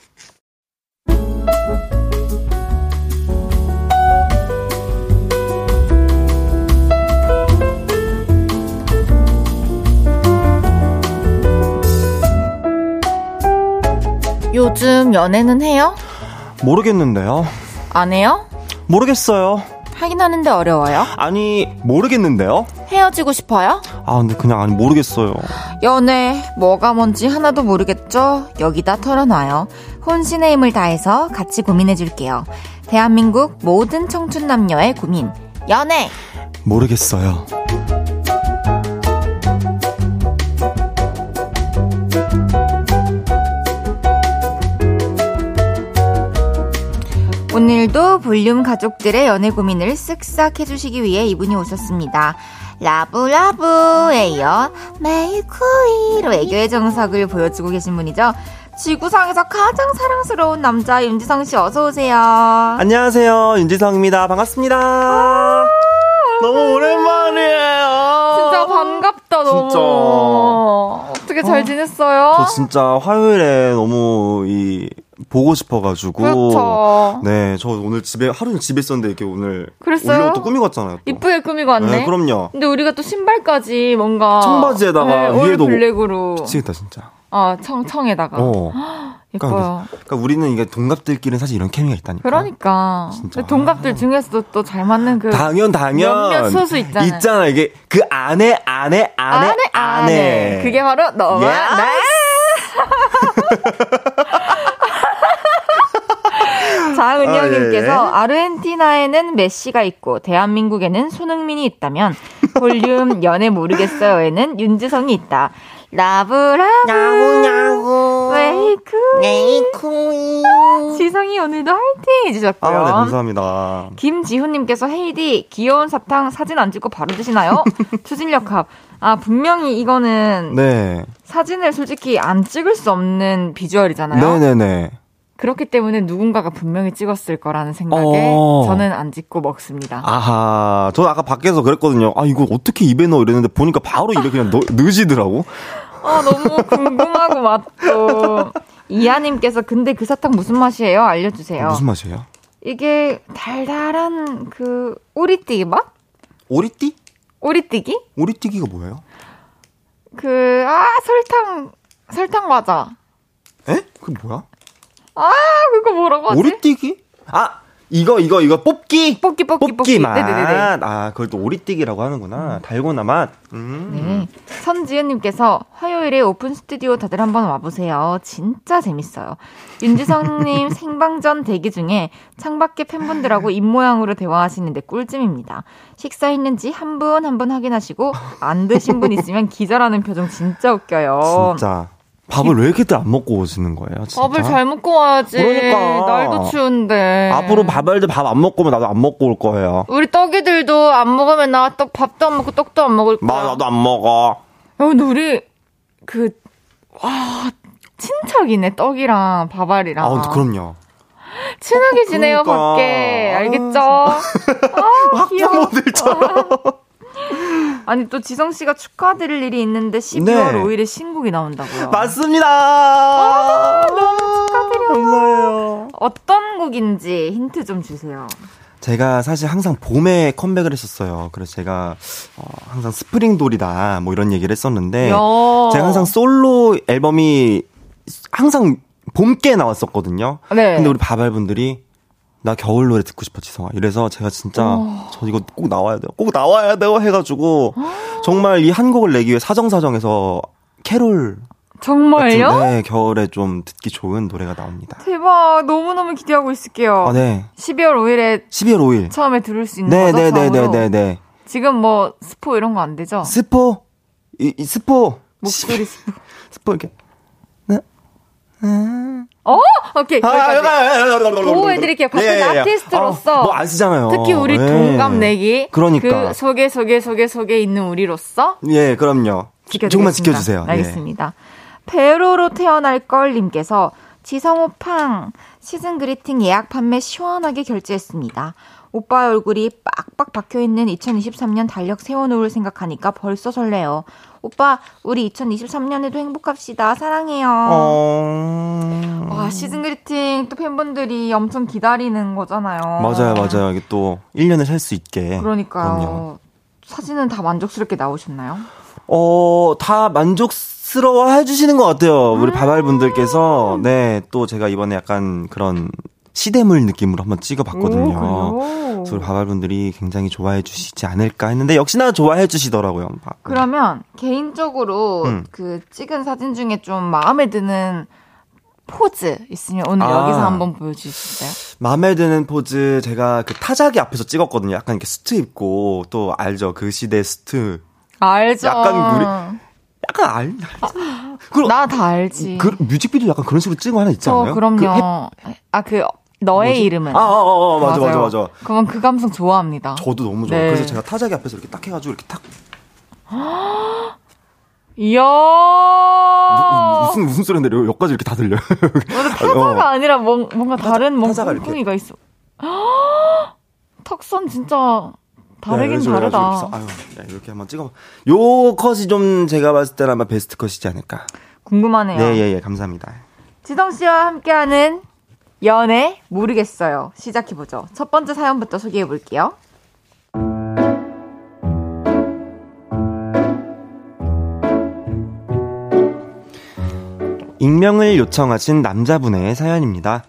요즘 연애는 해요? 모르겠는데요. 안 해요? 모르겠어요. 하긴 하는데 어려워요? 아니, 모르겠는데요. 헤어지고 싶어요? 아, 근데 그냥 아니 모르겠어요. 연애 뭐가 뭔지 하나도 모르겠죠? 여기다 털어놔요. 혼신의 힘을 다해서 같이 고민해줄게요. 대한민국 모든 청춘 남녀의 고민. 연애! 모르겠어요. 오늘도 볼륨 가족들의 연애 고민을 쓱싹 해주시기 위해 이분이 오셨습니다. 라브라브에 이어 메이쿠이로 애교의 정석을 보여주고 계신 분이죠. 지구상에서 가장 사랑스러운 남자 윤지성 씨 어서 오세요. 안녕하세요. 윤지성입니다. 반갑습니다. 너무 오랜만이에요. 진짜 반갑다. 너무. 진짜. 어떻게 잘 지냈어요? 저 진짜 화요일에 너무 보고 싶어가지고. 그렇죠. 네, 저 오늘 하루 종일 집에 있었는데 이렇게 오늘. 그랬어요? 오늘 또 꾸미고 왔잖아요. 또. 이쁘게 꾸미고 왔네. 네, 그럼요. 근데 우리가 또 신발까지 뭔가. 청바지에다가 네, 위에도. 블랙으로. 미치겠다, 진짜. 청에다가. 예뻐요. 그러니까 우리는 이게 동갑들끼리는 사실 이런 케미가 있다니까. 그러니까. 진짜. 동갑들 중에서도 또 잘 맞는 그. 당연. 몇몇 소수 있잖아. 이게 그 안에. 그게 바로 너와 나. 자은영님께서 아르헨티나에는 메시가 있고 대한민국에는 손흥민이 있다면 볼륨 연애 모르겠어요에는 윤지성이 있다. 라브라브 야구야구 웨이쿠이 지성이 오늘도 화이팅 해주셨고요. 아, 네, 감사합니다. 김지훈님께서 헤이디 귀여운 사탕 사진 안 찍고 바로 드시나요? 추진력합. 아 분명히 이거는 네. 사진을 솔직히 안 찍을 수 없는 비주얼이잖아요. 네네네. 그렇기 때문에 누군가가 분명히 찍었을 거라는 생각에 저는 안 찍고 먹습니다. 아하, 저는 아까 밖에서 그랬거든요. 아 이거 어떻게 입에 넣어 이랬는데 보니까 바로 입에 그냥 넣으시더라고. 너무 궁금하고 맛도. 이하님께서 근데 그 사탕 무슨 맛이에요? 알려주세요. 무슨 맛이에요? 이게 달달한 그 오리띠기 맛? 오리띠? 오리띠기? 오리띠기가 뭐예요? 그 설탕 과자. 에? 그게 뭐야? 아, 그거 뭐라고 하지? 오리띠기? 아, 이거 뽑기 맛. 네네네. 아, 그걸 또 오리띠기라고 하는구나. 달고나 맛. 네. 선지은님께서 화요일에 오픈 스튜디오 다들 한번 와보세요. 진짜 재밌어요. 윤지성님 생방전 대기 중에 창밖에 팬분들하고 입모양으로 대화하시는데 꿀잼입니다. 식사했는지 한 분 한 분 확인하시고 안 드신 분 있으면 기절하는 표정 진짜 웃겨요. 진짜. 밥을 왜 이렇게 안 먹고 오시는 거예요? 진짜? 밥을 잘 먹고 와야지. 그러니까. 날도 추운데. 앞으로 밥알들 밥 안 먹고 오면 나도 안 먹고 올 거예요. 우리 떡이들도 안 먹으면 나 밥도 안 먹고 떡도 안 먹을 거야. 나도 안 먹어. 야, 근데 우리 친척이네. 떡이랑 밥알이랑. 아, 그럼요. 친하게 지내요, 그러니까. 밖에. 알겠죠? 학부모들처럼. 아니 또 지성씨가 축하드릴 일이 있는데 12월 네. 5일에 신곡이 나온다고요. 맞습니다. 너무 축하드려요. 감사해요. 어떤 곡인지 힌트 좀 주세요. 제가 사실 항상 봄에 컴백을 했었어요. 그래서 제가 항상 스프링돌이다 뭐 이런 얘기를 했었는데 제가 항상 솔로 앨범이 항상 봄께 나왔었거든요. 네. 근데 우리 바발분들이 나 겨울 노래 듣고 싶어 지성아 이래서 제가 진짜 저 이거 꼭 나와야 돼요 해가지고 정말 이 한 곡을 내기 위해 사정사정해서 캐롤 정말요? 같은, 네 겨울에 좀 듣기 좋은 노래가 나옵니다. 대박 너무너무 기대하고 있을게요. 아, 네. 12월 5일에 처음에 들을 수 있는 거죠? 네네네네네. 지금 뭐 스포 이런 거 안 되죠? 스포? 이 스포 목소리 스포 이렇게 오케이. 보호해드릴게요. 같은 아티스트로서. 뭐 안 쓰잖아요. 특히 우리 동갑내기. 그러니까. 그 속에 있는 우리로서. 예, 그럼요. 조금만 지켜주세요. 알겠습니다. 예. 배로로 태어날 걸님께서 지성오팡 시즌 그리팅 예약 판매 시원하게 결제했습니다. 오빠의 얼굴이 빡빡 박혀있는 2023년 달력 세워놓을 생각하니까 벌써 설레요. 오빠 우리 2023년에도 행복합시다. 사랑해요. 와, 시즌 그리팅 또 팬분들이 엄청 기다리는 거잖아요. 맞아요. 이게 또 1년을 살 수 있게. 그러니까요. 그럼요. 사진은 다 만족스럽게 나오셨나요? 다 만족스러워 해주시는 것 같아요. 우리 바발분들께서. 네, 또 제가 이번에 약간 그런 시대물 느낌으로 한번 찍어봤거든요. 그래서 우리 바발분들이 굉장히 좋아해 주시지 않을까 했는데 역시나 좋아해 주시더라고요. 그러면 개인적으로 그 찍은 사진 중에 좀 마음에 드는 포즈 있으면 오늘 여기서 한번 보여주실까요? 마음에 드는 포즈 제가 그 타자기 앞에서 찍었거든요. 약간 이렇게 수트 입고 또 알죠? 그 시대 수트. 알죠. 약간 나 다 알지. 그 뮤직비디오 약간 그런 식으로 찍은 거 하나 있지 않나요? 그럼요. 너의 뭐지? 이름은. 맞아. 그건 그 감성 좋아합니다. 저도 너무 좋아요. 네. 그래서 제가 타자기 앞에서 이렇게 딱 해가지고 이렇게 딱. 이야. 무슨 소리인데 여기까지 이렇게 다 들려요. 타자가 아니라 뭔가 다른 멍텅이가 있어. 턱선 진짜. 다르긴 네, 다르다. 아유, 이렇게 한번 찍어봐. 요 컷이 좀 제가 봤을 때는 아마 베스트 컷이지 않을까. 궁금하네요. 네, 예, 감사합니다. 지성씨와 함께하는 연애 모르겠어요. 시작해보죠. 첫 번째 사연부터 소개해볼게요. 익명을 요청하신 남자분의 사연입니다.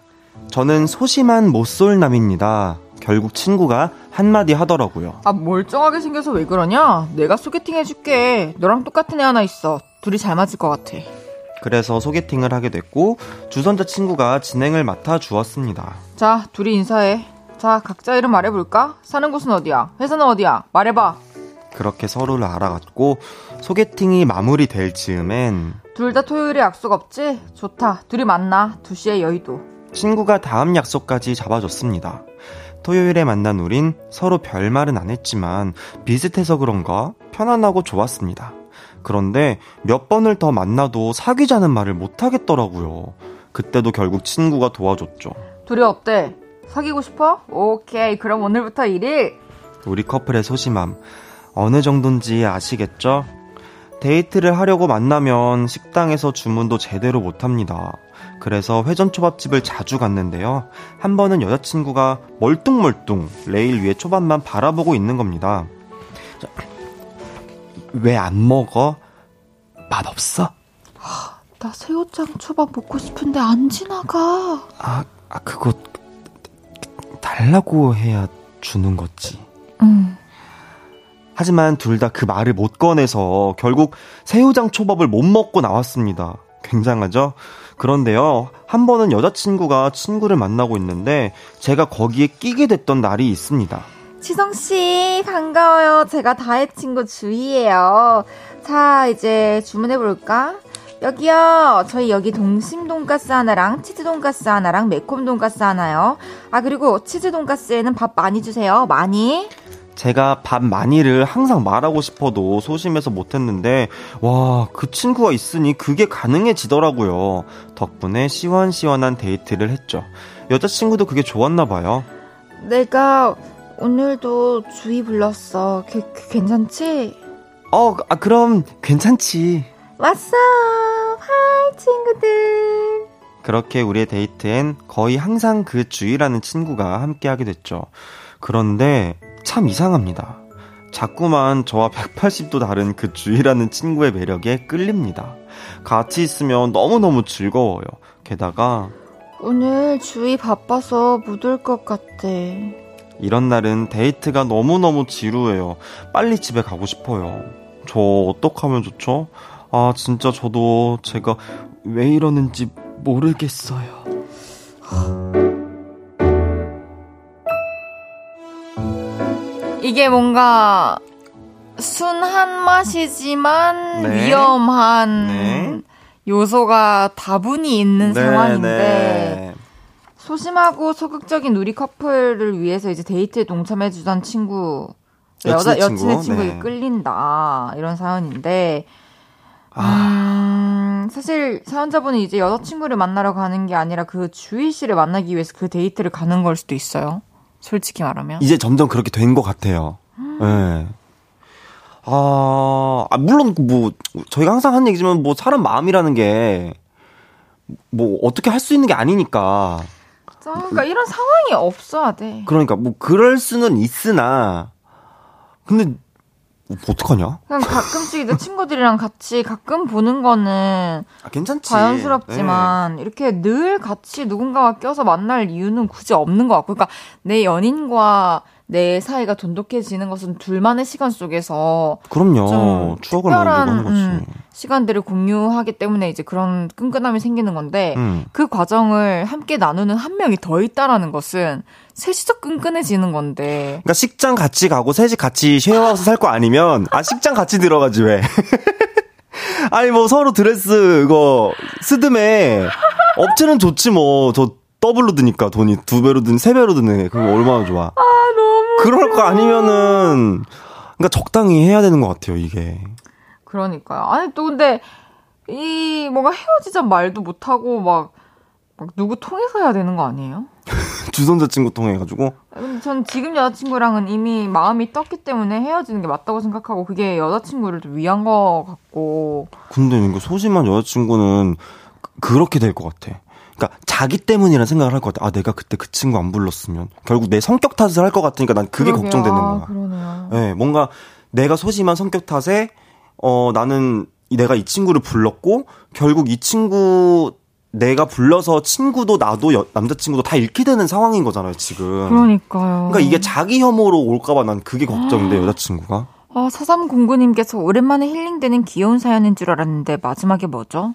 저는 소심한 못쏠남입니다. 결국 친구가 한마디 하더라고요. 아, 멀쩡하게 생겨서 왜 그러냐? 내가 소개팅 해줄게. 너랑 똑같은 애 하나 있어. 둘이 잘 맞을 것 같아. 그래서 소개팅을 하게 됐고 주선자 친구가 진행을 맡아주었습니다. 자, 둘이 인사해. 자, 각자 이름 말해볼까? 사는 곳은 어디야? 회사는 어디야? 말해봐. 그렇게 서로를 알아갔고 소개팅이 마무리될 즈음엔 둘 다 토요일에 약속 없지? 좋다. 둘이 만나. 2시에 여의도. 친구가 다음 약속까지 잡아줬습니다. 토요일에 만난 우린 서로 별말은 안 했지만 비슷해서 그런가 편안하고 좋았습니다. 그런데 몇 번을 더 만나도 사귀자는 말을 못하겠더라고요. 그때도 결국 친구가 도와줬죠. 둘이 어때? 사귀고 싶어? 오케이, 그럼 오늘부터 1일. 우리 커플의 소심함 어느 정도인지 아시겠죠? 데이트를 하려고 만나면 식당에서 주문도 제대로 못합니다. 그래서 회전초밥집을 자주 갔는데요. 한 번은 여자친구가 멀뚱멀뚱 레일 위에 초밥만 바라보고 있는 겁니다. 왜 안 먹어? 맛없어? 나 새우장 초밥 먹고 싶은데 안 지나가. 그거 달라고 해야 주는 거지. 응. 하지만 둘 다 그 말을 못 꺼내서 결국 새우장 초밥을 못 먹고 나왔습니다. 굉장하죠? 그런데요, 한 번은 여자친구가 친구를 만나고 있는데 제가 거기에 끼게 됐던 날이 있습니다. 지성씨 반가워요. 제가 다혜 친구 주희예요. 자, 이제 주문해볼까? 여기요. 저희 여기 동심 돈가스 하나랑 치즈 돈가스 하나랑 매콤 돈가스 하나요. 아, 그리고 치즈 돈가스에는 밥 많이 주세요. 많이. 제가 밥 많이를 항상 말하고 싶어도 소심해서 못했는데 와, 그 친구가 있으니 그게 가능해지더라고요. 덕분에 시원시원한 데이트를 했죠. 여자친구도 그게 좋았나 봐요. 내가 오늘도 주희 불렀어. 괜찮지? 그럼 괜찮지. 왔어. 하이 친구들. 그렇게 우리의 데이트엔 거의 항상 그 주희라는 친구가 함께하게 됐죠. 그런데 참 이상합니다. 자꾸만 저와 180도 다른 그 주희라는 친구의 매력에 끌립니다. 같이 있으면 너무너무 즐거워요. 게다가 오늘 주희 바빠서 못 올 것 같대. 이런 날은 데이트가 너무너무 지루해요. 빨리 집에 가고 싶어요. 저 어떡하면 좋죠? 아, 진짜 저도 제가 왜 이러는지 모르겠어요. 이게 뭔가 순한 맛이지만 네. 위험한 네. 요소가 다분히 있는 네, 상황인데 네. 소심하고 소극적인 우리 커플을 위해서 이제 데이트에 동참해주던 친구, 여친의 친구에 네. 끌린다 이런 사연인데 사실 사연자분은 이제 여자친구를 만나러 가는 게 아니라 그 주희 씨를 만나기 위해서 그 데이트를 가는 걸 수도 있어요. 솔직히 말하면 이제 점점 그렇게 된 것 같아요. 네. 물론 뭐 저희가 항상 하는 얘기지만 뭐 사람 마음이라는 게 뭐 어떻게 할 수 있는 게 아니니까. 그러니까 이런 상황이 없어야 돼. 그러니까 뭐 그럴 수는 있으나 근데 뭐 어떡하냐? 그냥 가끔씩 이제 친구들이랑 같이 가끔 보는 거는 괜찮지. 자연스럽지만 네. 이렇게 늘 같이 누군가와 껴서 만날 이유는 굳이 없는 것 같고, 그러니까 내 연인과 내 사이가 돈독해지는 것은 둘만의 시간 속에서 그럼요. 추억을 만들고 하는 거지. 시간들을 공유하기 때문에 이제 그런 끈끈함이 생기는 건데 그 과정을 함께 나누는 한 명이 더 있다라는 것은 셋이서 끈끈해지는 건데. 그러니까 식장 같이 가고 셋이 같이 쉐어하우스 살 거 아니면 식장 같이 들어가지 왜? 아니 뭐 서로 드레스 이거 스드메 업체는 좋지 뭐 저 더블로 드니까 돈이 2배로 드니 3배로 드네. 그거 얼마나 좋아. 그럴 거 아니면은 그러니까 적당히 해야 되는 것 같아요 이게. 그러니까요. 아니 또 근데 이 뭔가 헤어지자 말도 못하고 막 누구 통해서 해야 되는 거 아니에요? 주선자 친구 통해가지고. 전 지금 여자친구랑은 이미 마음이 떴기 때문에 헤어지는 게 맞다고 생각하고 그게 여자친구를 좀 위한 것 같고. 근데 이거 소심한 여자친구는 그렇게 될 것 같아. 그러니까 자기 때문이라는 생각을 할 것 같아. 내가 그때 그 친구 안 불렀으면 결국 내 성격 탓을 할 것 같으니까 난 그게 그러게요. 걱정되는 거야. 그러네요. 네, 뭔가 내가 소심한 성격 탓에 나는 내가 이 친구를 불렀고 결국 이 친구 내가 불러서 친구도 나도 남자친구도 다 잃게 되는 상황인 거잖아요 지금. 그러니까요. 그러니까 이게 자기 혐오로 올까 봐 난 그게 걱정돼 여자친구가. 4309님께서 오랜만에 힐링되는 귀여운 사연인 줄 알았는데 마지막에 뭐죠?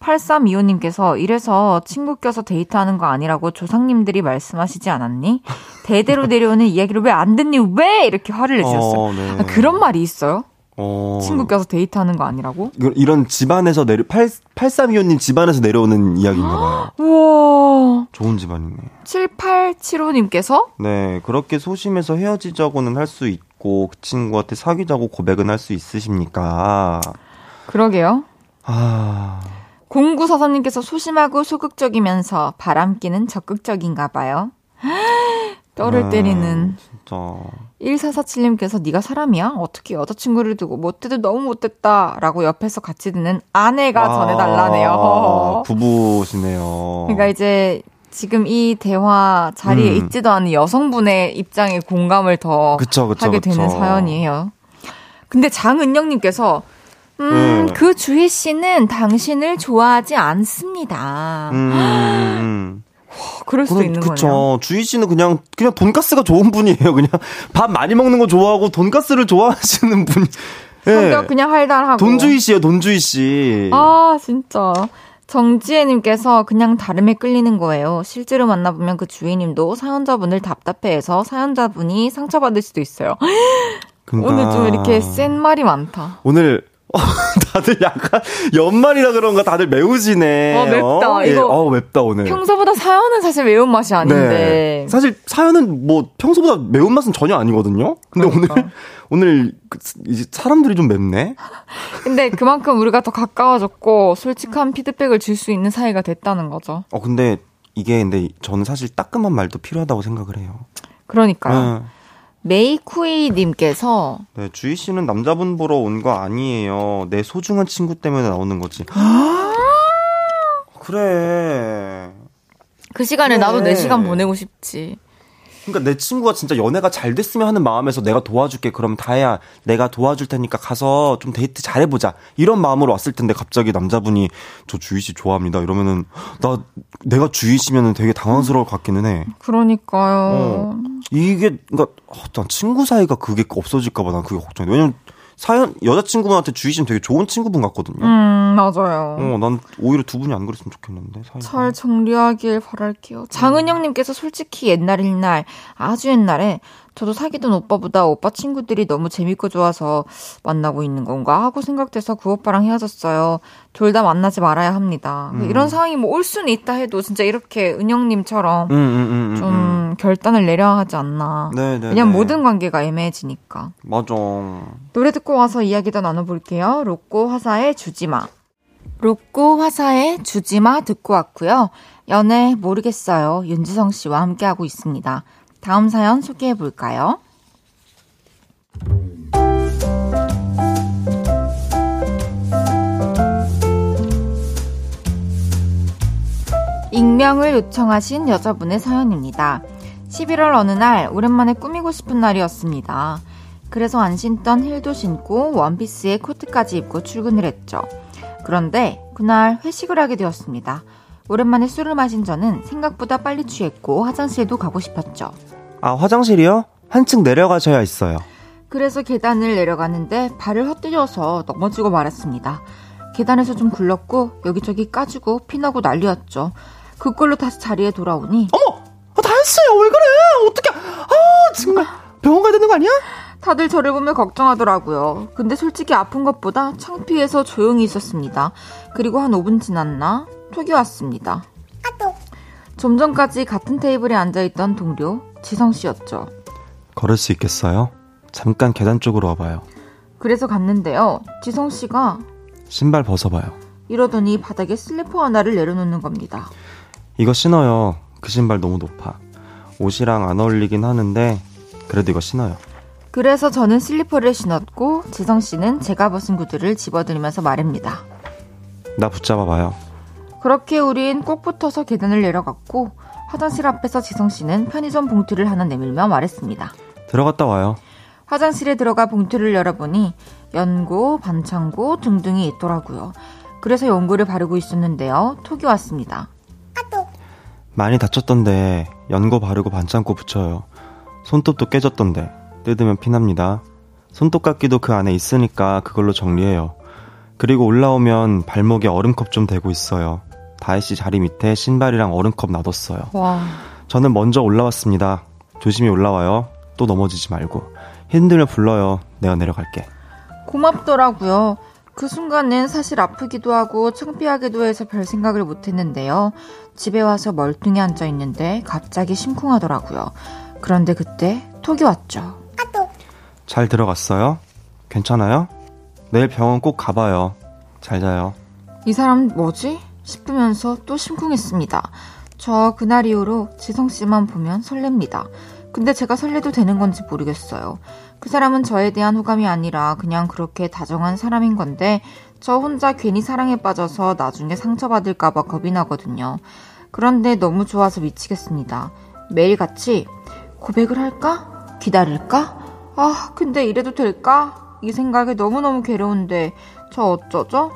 8325님께서 이래서 친구 껴서 데이트하는 거 아니라고 조상님들이 말씀하시지 않았니? 대대로 내려오는 이야기를 왜 안 듣니? 왜? 이렇게 화를 내주셨어요. 네. 아, 그런 말이 있어요? 친구 껴서 데이트하는 거 아니라고? 이런 집안에서 8325님 집안에서 내려오는 이야기인가 봐요. 우와. 좋은 집안이네. 7875님께서? 네, 그렇게 소심해서 헤어지자고는 할 수 있고, 그 친구한테 사귀자고 고백은 할 수 있으십니까? 그러게요. 아. 0943님께서 소심하고 소극적이면서 바람기는 적극적인가 봐요. 뼈를 때리는. 진짜. 1447님께서 네가 사람이야? 어떻게 여자친구를 두고 못해도 너무 못됐다 라고 옆에서 같이 듣는 아내가 전해달라네요. 부부시네요. 그러니까 이제 지금 이 대화 자리에 있지도 않은 여성분의 입장에 공감을 더 하게 되는 사연이에요. 근데 장은영님께서 그 주희 씨는 당신을 좋아하지 않습니다. 그럴 수도 있는 거예요. 주희 씨는 그냥 돈가스가 좋은 분이에요. 그냥 밥 많이 먹는 거 좋아하고 돈가스를 좋아하시는 분. 성격 네. 그냥 활달하고. 돈주희 씨예요, 돈주희 씨. 아 진짜. 정지혜님께서 그냥 다름에 끌리는 거예요. 실제로 만나보면 그 주희님도 사연자분을 답답해해서 사연자분이 상처받을 수도 있어요. 그러니까. 오늘 좀 이렇게 센 말이 많다. 오늘. 다들 약간 연말이라 그런가 다들 매우지네. 맵다. 예. 이거 맵다 오늘. 평소보다 사연은 사실 매운 맛이 아닌데. 네. 사실 사연은 뭐 평소보다 매운 맛은 전혀 아니거든요. 근데 그러니까. 오늘 이제 사람들이 좀 맵네. 근데 그만큼 우리가 더 가까워졌고 솔직한 피드백을 줄 수 있는 사이가 됐다는 거죠. 근데 저는 사실 따끔한 말도 필요하다고 생각을 해요. 그러니까요. 메이쿠이님께서 네, 주희 씨는 남자분 보러 온 거 아니에요. 내 소중한 친구 때문에 나오는 거지. 그래. 그 시간에 그래. 나도 내 시간 보내고 싶지. 그러니까 내 친구가 진짜 연애가 잘 됐으면 하는 마음에서 내가 도와줄게. 그럼 다혜야, 내가 도와줄 테니까 가서 좀 데이트 잘해보자. 이런 마음으로 왔을 텐데 갑자기 남자분이 저 주희 씨 좋아합니다. 이러면은 내가 주희 씨면은 되게 당황스러울 것 같기는 해. 그러니까요. 그러니까 난 친구 사이가 그게 없어질까 봐 난 그게 걱정돼. 왜냐면 여자친구분한테 주희 씨는 되게 좋은 친구분 같거든요. 맞아요. 난 오히려 두 분이 안 그랬으면 좋겠는데. 사이가. 잘 정리하길 바랄게요. 장은영님께서 솔직히 옛날 아주 옛날에 저도 사귀던 오빠보다 오빠 친구들이 너무 재밌고 좋아서 만나고 있는 건가 하고 생각돼서 그 오빠랑 헤어졌어요. 둘 다 만나지 말아야 합니다. 이런 상황이 뭐 올 수는 있다 해도 진짜 이렇게 은영님처럼 좀 결단을 내려야 하지 않나. 네네네. 왜냐면 모든 관계가 애매해지니까. 맞아. 노래 듣고 와서 이야기 더 나눠볼게요. 로꼬 화사의 주지마. 로꼬 화사의 주지마 듣고 왔고요. 연애 모르겠어요. 윤지성 씨와 함께하고 있습니다. 다음 사연 소개해볼까요? 익명을 요청하신 여자분의 사연입니다. 11월 어느 날 오랜만에 꾸미고 싶은 날이었습니다. 그래서 안 신던 힐도 신고 원피스에 코트까지 입고 출근을 했죠. 그런데 그날 회식을 하게 되었습니다. 오랜만에 술을 마신 저는 생각보다 빨리 취했고 화장실도 가고 싶었죠. 아, 화장실이요? 한층 내려가셔야 있어요. 그래서 계단을 내려가는데 발을 헛디뎌서 넘어지고 말았습니다. 계단에서 좀 굴렀고 여기저기 까지고 피나고 난리였죠. 그걸로 다시 자리에 돌아오니 어머! 다혜씨 왜 그래? 어떡해? 아 정말 병원 가야 되는 거 아니야? 다들 저를 보며 걱정하더라고요. 근데 솔직히 아픈 것보다 창피해서 조용히 있었습니다. 그리고 한 5분 지났나? 톡이 왔습니다. 아또 좀 전까지 같은 테이블에 앉아있던 동료 지성씨였죠. 걸을 수 있겠어요? 잠깐 계단 쪽으로 와봐요. 그래서 갔는데요. 지성씨가 신발 벗어봐요 이러더니 바닥에 슬리퍼 하나를 내려놓는 겁니다. 이거 신어요. 그 신발 너무 높아. 옷이랑 안 어울리긴 하는데 그래도 이거 신어요. 그래서 저는 슬리퍼를 신었고 지성씨는 제가 벗은 구두를 집어들면서 말입니다. 나 붙잡아봐요. 그렇게 우린 꼭 붙어서 계단을 내려갔고 화장실 앞에서 지성씨는 편의점 봉투를 하나 내밀며 말했습니다. 들어갔다 와요. 화장실에 들어가 봉투를 열어보니 연고, 반창고 등등이 있더라고요. 그래서 연고를 바르고 있었는데요. 톡이 왔습니다. 아또 많이 다쳤던데 연고 바르고 반창고 붙여요. 손톱도 깨졌던데 뜯으면 피납니다. 손톱깎이도 그 안에 있으니까 그걸로 정리해요. 그리고 올라오면 발목에 얼음컵 좀 대고 있어요. 다혜씨 자리 밑에 신발이랑 얼음컵 놔뒀어요. 와. 저는 먼저 올라왔습니다. 조심히 올라와요. 또 넘어지지 말고. 힘들면 불러요. 내가 내려갈게. 고맙더라고요. 그 순간은 사실 아프기도 하고 창피하기도 해서 별 생각을 못했는데요. 집에 와서 멀뚱히 앉아있는데 갑자기 심쿵하더라고요. 그런데 그때 톡이 왔죠. 잘 들어갔어요? 괜찮아요? 내일 병원 꼭 가봐요. 잘 자요. 이 사람 뭐지? 싶으면서 또 심쿵했습니다. 저 그날 이후로 지성씨만 보면 설렙니다. 근데 제가 설레도 되는 건지 모르겠어요. 그 사람은 저에 대한 호감이 아니라 그냥 그렇게 다정한 사람인 건데 저 혼자 괜히 사랑에 빠져서 나중에 상처받을까 봐 겁이 나거든요. 그런데 너무 좋아서 미치겠습니다. 매일같이 고백을 할까? 기다릴까? 아, 근데 이래도 될까? 이 생각이 너무너무 괴로운데 저 어쩌죠?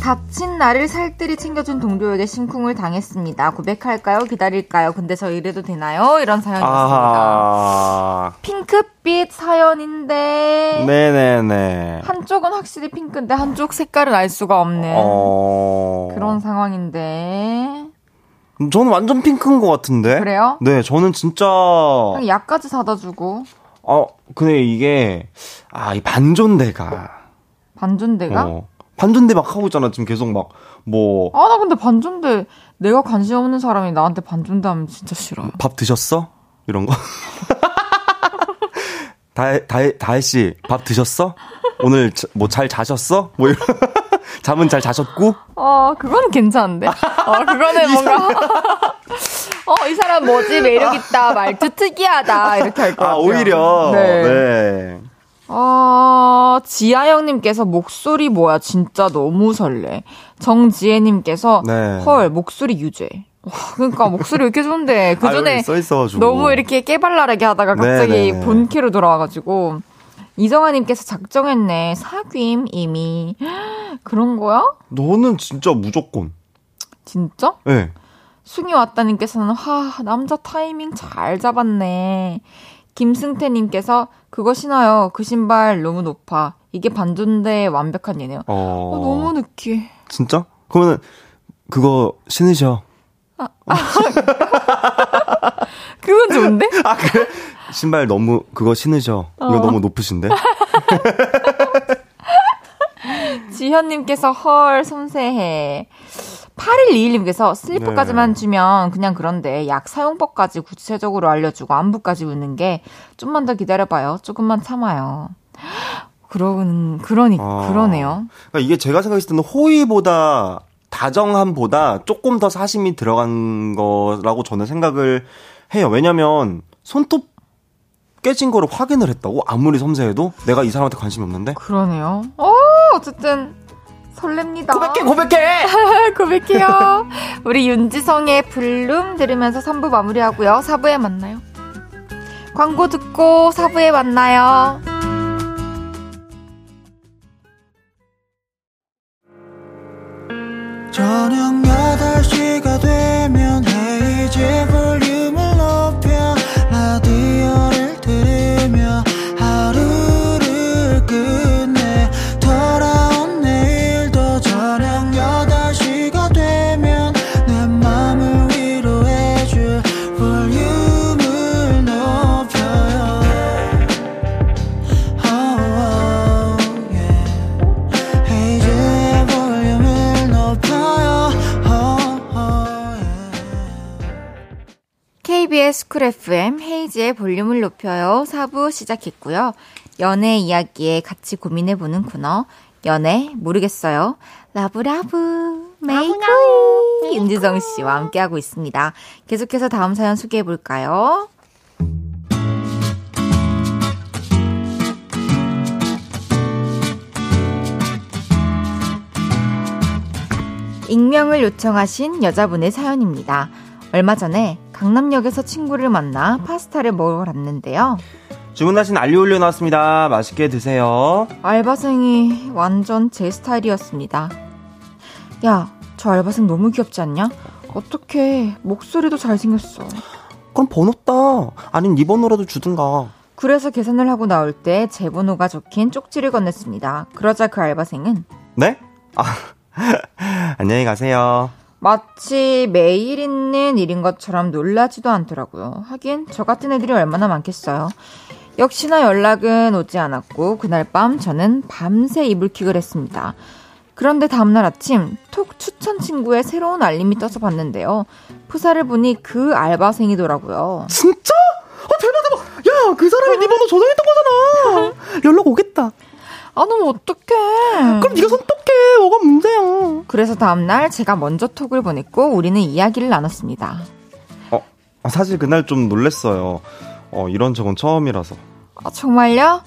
다친 나를 살뜰히 챙겨준 동료에게 심쿵을 당했습니다. 고백할까요? 기다릴까요? 근데 저 이래도 되나요? 이런 사연이었습니다. 핑크빛 사연인데 네네네. 한쪽은 확실히 핑크인데 한쪽 색깔은 알 수가 없는 그런 상황인데 저는 완전 핑크인 것 같은데. 그래요? 네, 저는 진짜 약까지 사다 주고 근데 이게 이 반존대가? 반존대 막 하고 있잖아 지금 계속 막 뭐. 아, 나 근데 반존대 내가 관심 없는 사람이 나한테 반존대 하면 진짜 싫어요. 밥 드셨어? 이런 거. 다혜 씨 밥 드셨어? 오늘 뭐 잘 자셨어? 뭐 이런. 잠은 잘 자셨고? 그건 괜찮은데. 그거는 뭔가. 이 사람 뭐지? 매력 있다. 말투 특이하다. 이렇게 할 것 같아요. 오히려. 네. 지아영님께서 목소리 뭐야 진짜 너무 설레. 정지혜님께서 헐 목소리 유죄. 와, 그러니까 목소리 왜 이렇게 좋은데 그 전에 너무 이렇게 깨발랄하게 하다가 갑자기 네네. 본캐로 돌아와가지고. 이정아님께서 작정했네 사귐 이미. 그런 거야? 너는 진짜 무조건. 진짜? 네. 숭이 왔다님께서는 남자 타이밍 잘 잡았네. 김승태님께서 그거 신어요. 그 신발 너무 높아. 이게 반존대의 완벽한 예네요. 너무 느끼해. 진짜? 그러면 그거 신으셔. 그건 좋은데? 그래? 신발 너무 그거 신으셔. 이거 너무 높으신데? 지현님께서 헐 섬세해. 8121님께서 슬리퍼까지만 주면 그냥 그런데 약 사용법까지 구체적으로 알려주고 안부까지 묻는 게 좀만 더 기다려봐요. 조금만 참아요. 그러네요. 그러니까 이게 제가 생각했을 때는 호의보다 다정함보다 조금 더 사심이 들어간 거라고 저는 생각을 해요. 왜냐면 손톱 깨진 거를 확인을 했다고? 아무리 섬세해도? 내가 이 사람한테 관심이 없는데? 그러네요. 어쨌든 설렙니다. 고백해! 고백해요. 우리 윤지성의 블룸 들으면서 3부 마무리하고요. 4부에 만나요. 광고 듣고 4부에 만나요. 저녁 8시가 되면 헤이지 볼륨을 높여 라디오를 들으며 하루를 끝내 돌아온 내일도 저녁 8시가 되면 내 맘을 위로해줄 볼륨을 높여요. oh, yeah. 헤이지의 볼륨을 높여요. KBS Cool FM 헤이지의 볼륨을 높여요. 4부 시작했고요. 연애 이야기에 같이 고민해보는 코너 연애 모르겠어요. 라브라브 메이크업 윤지성 씨와 함께하고 있습니다. 계속해서 다음 사연 소개해볼까요? 익명을 요청하신 여자분의 사연입니다. 얼마 전에 강남역에서 친구를 만나 파스타를 먹으러 갔는데요. 주문하신 알리올리오 나왔습니다. 맛있게 드세요. 알바생이 완전 제 스타일이었습니다. 야, 저 알바생 너무 귀엽지 않냐? 어떡해, 목소리도 잘생겼어. 그럼 번호 따. 아니면 네 번호라도 주든가. 굴에서 계산을 하고 나올 때 제 번호가 적힌 쪽지를 건넸습니다. 그러자 그 알바생은 네? 아, 안녕히 가세요. 마치 매일 있는 일인 것처럼 놀라지도 않더라고요. 하긴 저 같은 애들이 얼마나 많겠어요. 역시나 연락은 오지 않았고 그날 밤 저는 밤새 이불킥을 했습니다. 그런데 다음날 아침 톡 추천 친구의 새로운 알림이 떠서 봤는데요. 프사를 보니 그 알바생이더라고요. 진짜? 대박. 야, 그 사람이 네 번호 저장했던 거잖아. 연락 오겠다. 안 오면 어떡해. 그럼 네가 선떡해. 뭐가 문제야. 그래서 다음날 제가 먼저 톡을 보냈고 우리는 이야기를 나눴습니다. 사실 그날 좀 놀랬어요. 이런 적은 처음이라서. 정말요?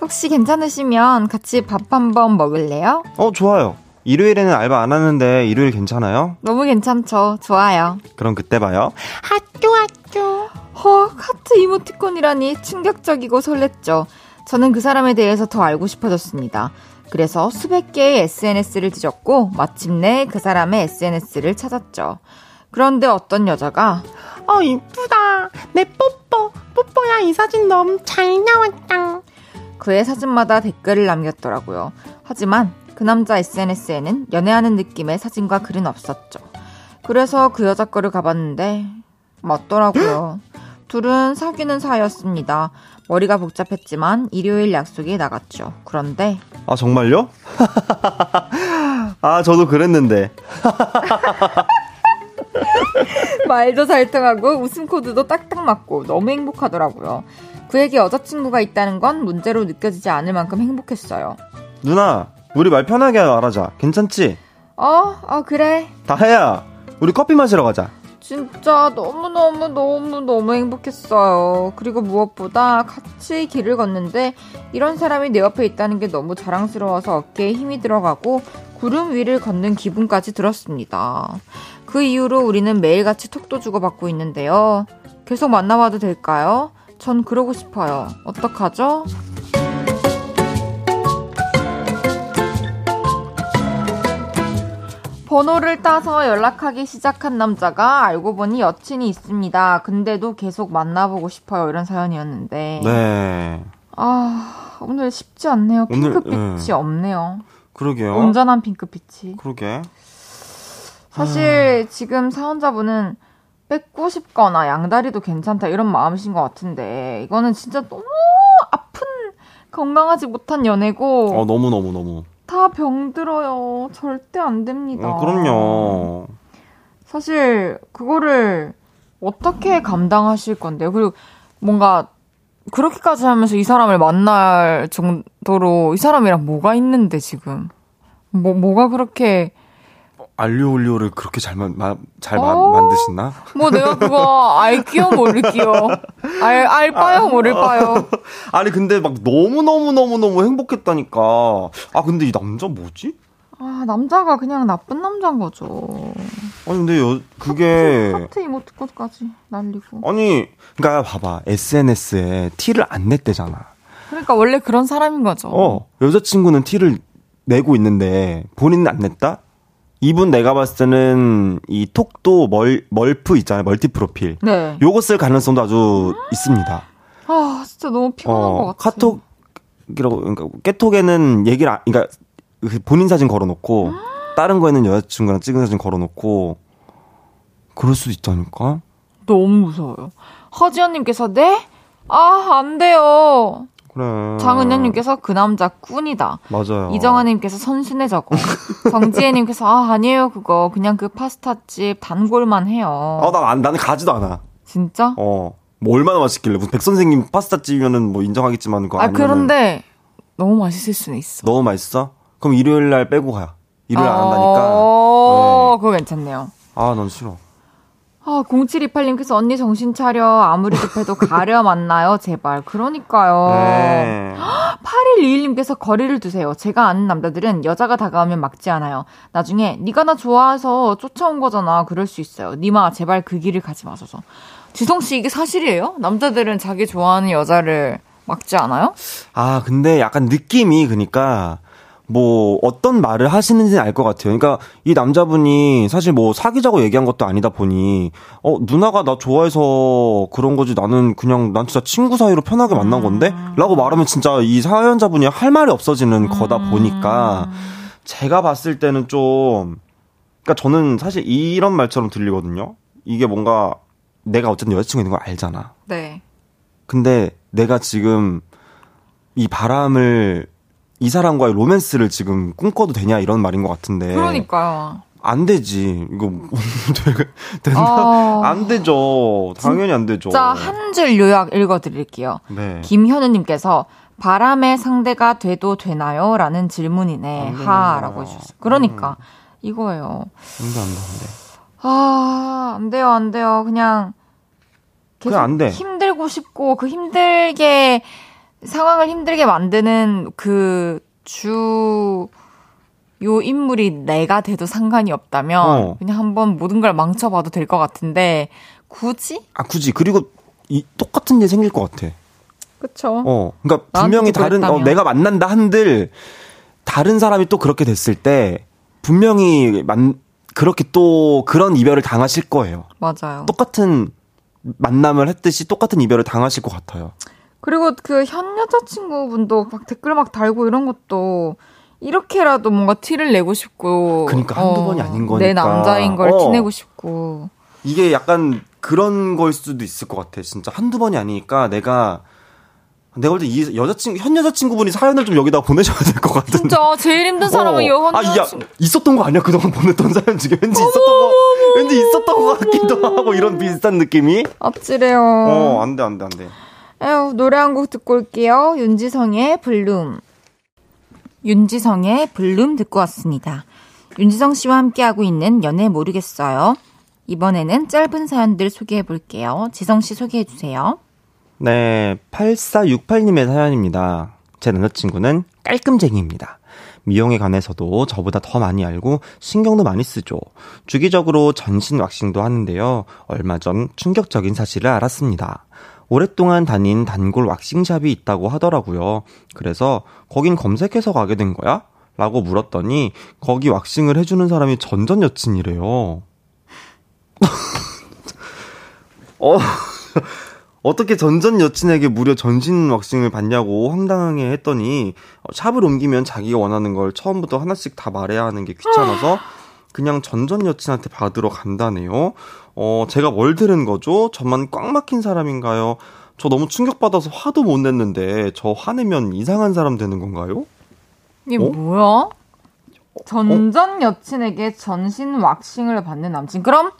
혹시 괜찮으시면 같이 밥 한번 먹을래요? 좋아요. 일요일에는 알바 안 하는데 일요일 괜찮아요? 너무 괜찮죠. 좋아요. 그럼 그때 봐요. 학교. 하트 이모티콘이라니 충격적이고 설렜죠. 저는 그 사람에 대해서 더 알고 싶어졌습니다. 그래서 수백 개의 SNS를 뒤졌고 마침내 그 사람의 SNS를 찾았죠. 그런데 어떤 여자가 이쁘다. 내 뽀뽀야 이 사진 너무 잘 나왔다. 그의 사진마다 댓글을 남겼더라고요. 하지만 그 남자 SNS에는 연애하는 느낌의 사진과 글은 없었죠. 그래서 그 여자 거를 가봤는데 맞더라고요. 둘은 사귀는 사이였습니다. 머리가 복잡했지만 일요일 약속이 나갔죠. 그런데 정말요? 저도 그랬는데. 말도 잘 통하고 웃음 코드도 딱딱 맞고 너무 행복하더라고요. 그에게 여자친구가 있다는 건 문제로 느껴지지 않을 만큼 행복했어요. 누나, 우리 말 편하게 말하자. 괜찮지? 그래. 다혜야, 우리 커피 마시러 가자. 진짜 너무 행복했어요. 그리고 무엇보다 같이 길을 걷는데 이런 사람이 내 옆에 있다는 게 너무 자랑스러워서 어깨에 힘이 들어가고 구름 위를 걷는 기분까지 들었습니다. 그 이후로 우리는 매일같이 톡도 주고받고 있는데요. 계속 만나봐도 될까요? 전 그러고 싶어요. 어떡하죠? 번호를 따서 연락하기 시작한 남자가 알고 보니 여친이 있습니다. 근데도 계속 만나보고 싶어요. 이런 사연이었는데. 네. 오늘 쉽지 않네요. 핑크빛이 없네요. 그러게요. 온전한 핑크빛이. 그러게. 사실 지금 사연자분은 뺏고 싶거나 양다리도 괜찮다 이런 마음이신 것 같은데 이거는 진짜 너무 아픈 건강하지 못한 연애고 너무 다 병들어요. 절대 안 됩니다. 그럼요. 사실 그거를 어떻게 감당하실 건데요? 그리고 뭔가 그렇게까지 하면서 이 사람을 만날 정도로 이 사람이랑 뭐가 있는데 지금 뭐가 그렇게 알리올리오를 그렇게 잘 만드시나? 뭐 내가 그거 알기요 모를기요. 알바요 모를까요? 아니 근데 막 너무 행복했다니까. 근데 이 남자 뭐지? 남자가 그냥 나쁜 남자인 거죠. 아니 근데 그게 하트 이모티콘까지 날리고. 아니 그러니까 봐봐, SNS에 티를 안 냈대잖아. 그러니까 원래 그런 사람인 거죠. 여자친구는 티를 내고 있는데 본인은 안 냈다? 이분 내가 봤을 때는 이 톡도 멀프 있잖아요. 멀티 프로필. 네. 요거 쓸 가능성도 아주 있습니다. 진짜 너무 피곤한 것 같아. 그러니까 깨톡에는 그러니까 본인 사진 걸어놓고 다른 거에는 여자친구랑 찍은 사진 걸어놓고 그럴 수도 있다니까. 너무 무서워요. 허지연님께서 네? 안 돼요. 그래. 장은현님께서 그 남자 꾼이다. 맞아요. 이정아님께서 선순회 저거. 정지혜님께서 아니에요 그거 그냥 그 파스타집 단골만 해요. 나는 가지도 않아. 진짜? 뭐 얼마나 맛있길래 무슨 백 선생님 파스타집이면은 뭐 인정하겠지만 그거 아니면은. 그런데 너무 맛있을 수는 있어. 너무 맛있어? 그럼 일요일 날 빼고 가. 일요일 안 한다니까. 네. 그거 괜찮네요. 난 싫어. 0728님께서 언니 정신 차려. 아무리 급해도 가려 만나요. 제발. 그러니까요. 네. 8121님께서 거리를 두세요. 제가 아는 남자들은 여자가 다가오면 막지 않아요. 나중에 네가 나 좋아해서 쫓아온 거잖아. 그럴 수 있어요. 니마 제발 그 길을 가지 마소서. 지성씨 이게 사실이에요? 남자들은 자기 좋아하는 여자를 막지 않아요? 근데 약간 느낌이 그러니까 뭐 어떤 말을 하시는지는 알 것 같아요. 그러니까 이 남자분이 사실 뭐 사귀자고 얘기한 것도 아니다 보니 누나가 나 좋아해서 그런 거지 나는 그냥 난 진짜 친구 사이로 편하게 만난 건데? 라고 말하면 진짜 이 사연자분이 할 말이 없어지는 거다 보니까 제가 봤을 때는 좀 그러니까 저는 사실 이런 말처럼 들리거든요. 이게 뭔가 내가 어쨌든 여자친구 있는 걸 알잖아. 네. 근데 내가 지금 이 바람을 이 사람과의 로맨스를 지금 꿈꿔도 되냐 이런 말인 것 같은데. 그러니까요. 안 되지. 이거 되나? 안 되죠. 당연히 안 되죠. 자, 한 줄 요약 읽어드릴게요. 네. 김현우님께서 바람의 상대가 돼도 되나요? 라는 질문이네. 하라고 해주셨어요. 그러니까 이거예요. 안 돼. 아, 안 돼요. 그냥 계속 안 돼. 힘들고 싶고 그 힘들게 상황을 힘들게 만드는 그 주요 인물이 내가 돼도 상관이 없다면 그냥 한번 모든 걸 망쳐봐도 될 것 같은데 굳이 그리고 이 똑같은 일 생길 것 같아. 그렇죠. 그러니까 분명히 다른 내가 만난다 한들 다른 사람이 또 그렇게 됐을 때 분명히 그렇게 또 그런 이별을 당하실 거예요. 맞아요. 똑같은 만남을 했듯이 똑같은 이별을 당하실 것 같아요. 그리고 그 현 여자친구분도 막 댓글 막 달고 이런 것도 이렇게라도 뭔가 티를 내고 싶고. 그러니까 한두 번이 아닌 거니까. 내 남자인 걸 티내고 싶고. 이게 약간 그런 걸 수도 있을 것 같아. 진짜 한두 번이 아니니까 내가 볼 때 이 현 여자친구분이 사연을 좀 여기다 보내셔야 될 것 같은데. 진짜 제일 힘든 사람은 현 여자친구. 있었던 거 아니야? 그동안 보냈던 사연 중에 왠지 있었던 것 같기도 하고 이런 비슷한 느낌이. 아찔해요. 안 돼. 에휴, 노래 한 곡 듣고 올게요. 윤지성의 블룸 듣고 왔습니다. 윤지성 씨와 함께하고 있는 연애 모르겠어요. 이번에는 짧은 사연들 소개해볼게요. 지성 씨 소개해주세요. 네, 8468님의 사연입니다. 제 남자친구는 깔끔쟁이입니다. 미용에 관해서도 저보다 더 많이 알고 신경도 많이 쓰죠. 주기적으로 전신 왁싱도 하는데요. 얼마 전 충격적인 사실을 알았습니다. 오랫동안 다닌 단골 왁싱샵이 있다고 하더라고요. 그래서 거긴 검색해서 가게 된 거야? 라고 물었더니 거기 왁싱을 해주는 사람이 전전 여친이래요. 어떻게 전전 여친에게 무려 전신 왁싱을 받냐고 황당하게 했더니 샵을 옮기면 자기가 원하는 걸 처음부터 하나씩 다 말해야 하는 게 귀찮아서 그냥 전전 여친한테 받으러 간다네요. 제가 뭘 들은 거죠? 저만 꽉 막힌 사람인가요? 저 너무 충격받아서 화도 못 냈는데 저 화내면 이상한 사람 되는 건가요? 이게 뭐야? 전전 여친에게 전신 왁싱을 받는 남친. 그럼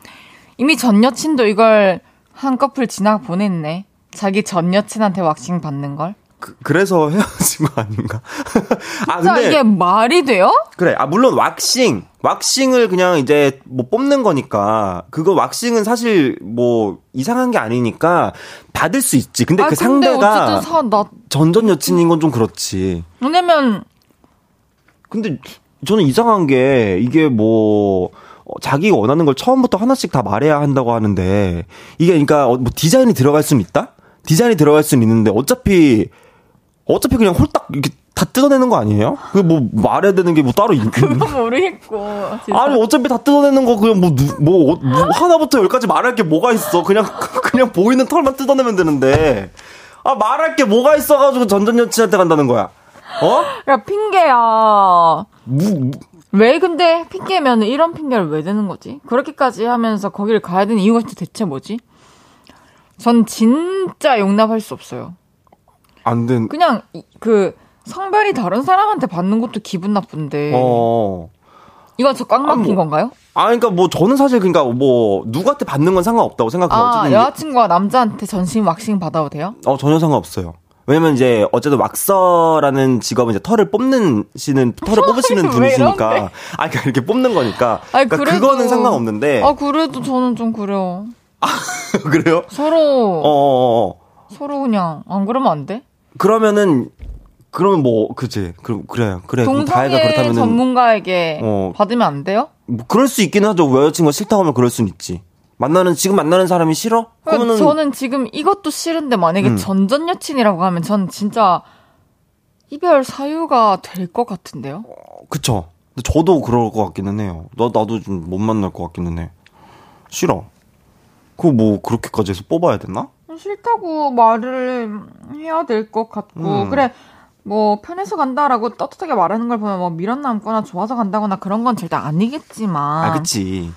이미 전 여친도 이걸 한 커플 지나 보냈네. 자기 전 여친한테 왁싱 받는 걸. 그래서 헤어진 거 아닌가? 진짜 근데 이게 말이 돼요? 그래. 물론 왁싱을 그냥 이제 뭐 뽑는 거니까 그거 왁싱은 사실 뭐 이상한 게 아니니까 받을 수 있지. 근데 그 근데 상대가 전전 여친인 건 좀 그렇지. 왜냐면 근데 저는 이상한 게 이게 뭐 자기가 원하는 걸 처음부터 하나씩 다 말해야 한다고 하는데 이게 그러니까 뭐 디자인이 들어갈 수는 있다? 디자인이 들어갈 수는 있는데 어차피 그냥 홀딱 이렇게 다 뜯어내는 거 아니에요? 그 뭐 말해야 되는 게 뭐 따로 있는? 그건 모르겠고. 진짜. 아니 어차피 다 뜯어내는 거 그냥 뭐 하나부터 열까지 말할 게 뭐가 있어? 그냥 보이는 털만 뜯어내면 되는데 말할 게 뭐가 있어가지고 전전 여친한테 간다는 거야? 야 핑계야. 왜 근데 핑계면 이런 핑계를 왜 대는 거지? 그렇게까지 하면서 거기를 가야 되는 이유가 대체 뭐지? 전 진짜 용납할 수 없어요. 그냥 그 성별이 다른 사람한테 받는 것도 기분 나쁜데. 이건 저 꽉 막힌 건가요? 그러니까 뭐 저는 사실 그러니까 뭐 누구한테 받는 건 상관없다고 생각해요. 여자친구가 남자한테 전신 왁싱 받아도 돼요? 전혀 상관없어요. 왜냐면 이제 어쨌든 왁서라는 직업은 이제 털을 뽑으시는 분이시니까. 그러니까 이렇게 뽑는 거니까. 그러니까 그거는 상관없는데. 그래도 저는 좀 그래요. 그래요? 서로 그냥 안 그러면 안 돼? 그러면 뭐 그치? 그래. 동성애 전문가에게 받으면 안 돼요? 뭐 그럴 수 있긴 하죠. 여자친구가 싫다고 하면 그럴 수는 있지. 지금 만나는 사람이 싫어? 그러면 저는 지금 이것도 싫은데 만약에 전전 여친이라고 하면 전 진짜 이별 사유가 될 것 같은데요? 그쵸. 저도 그럴 것 같기는 해요. 나도 좀 못 만날 것 같기는 해. 싫어. 그거 뭐 그렇게까지 해서 뽑아야 되나? 싫다고 말을 해야 될 것 같고. 그래, 뭐 편해서 간다라고 떳떳하게 말하는 걸 보면 뭐 미련 남거나 좋아서 간다거나 그런 건 절대 아니겠지만. 아, 그치.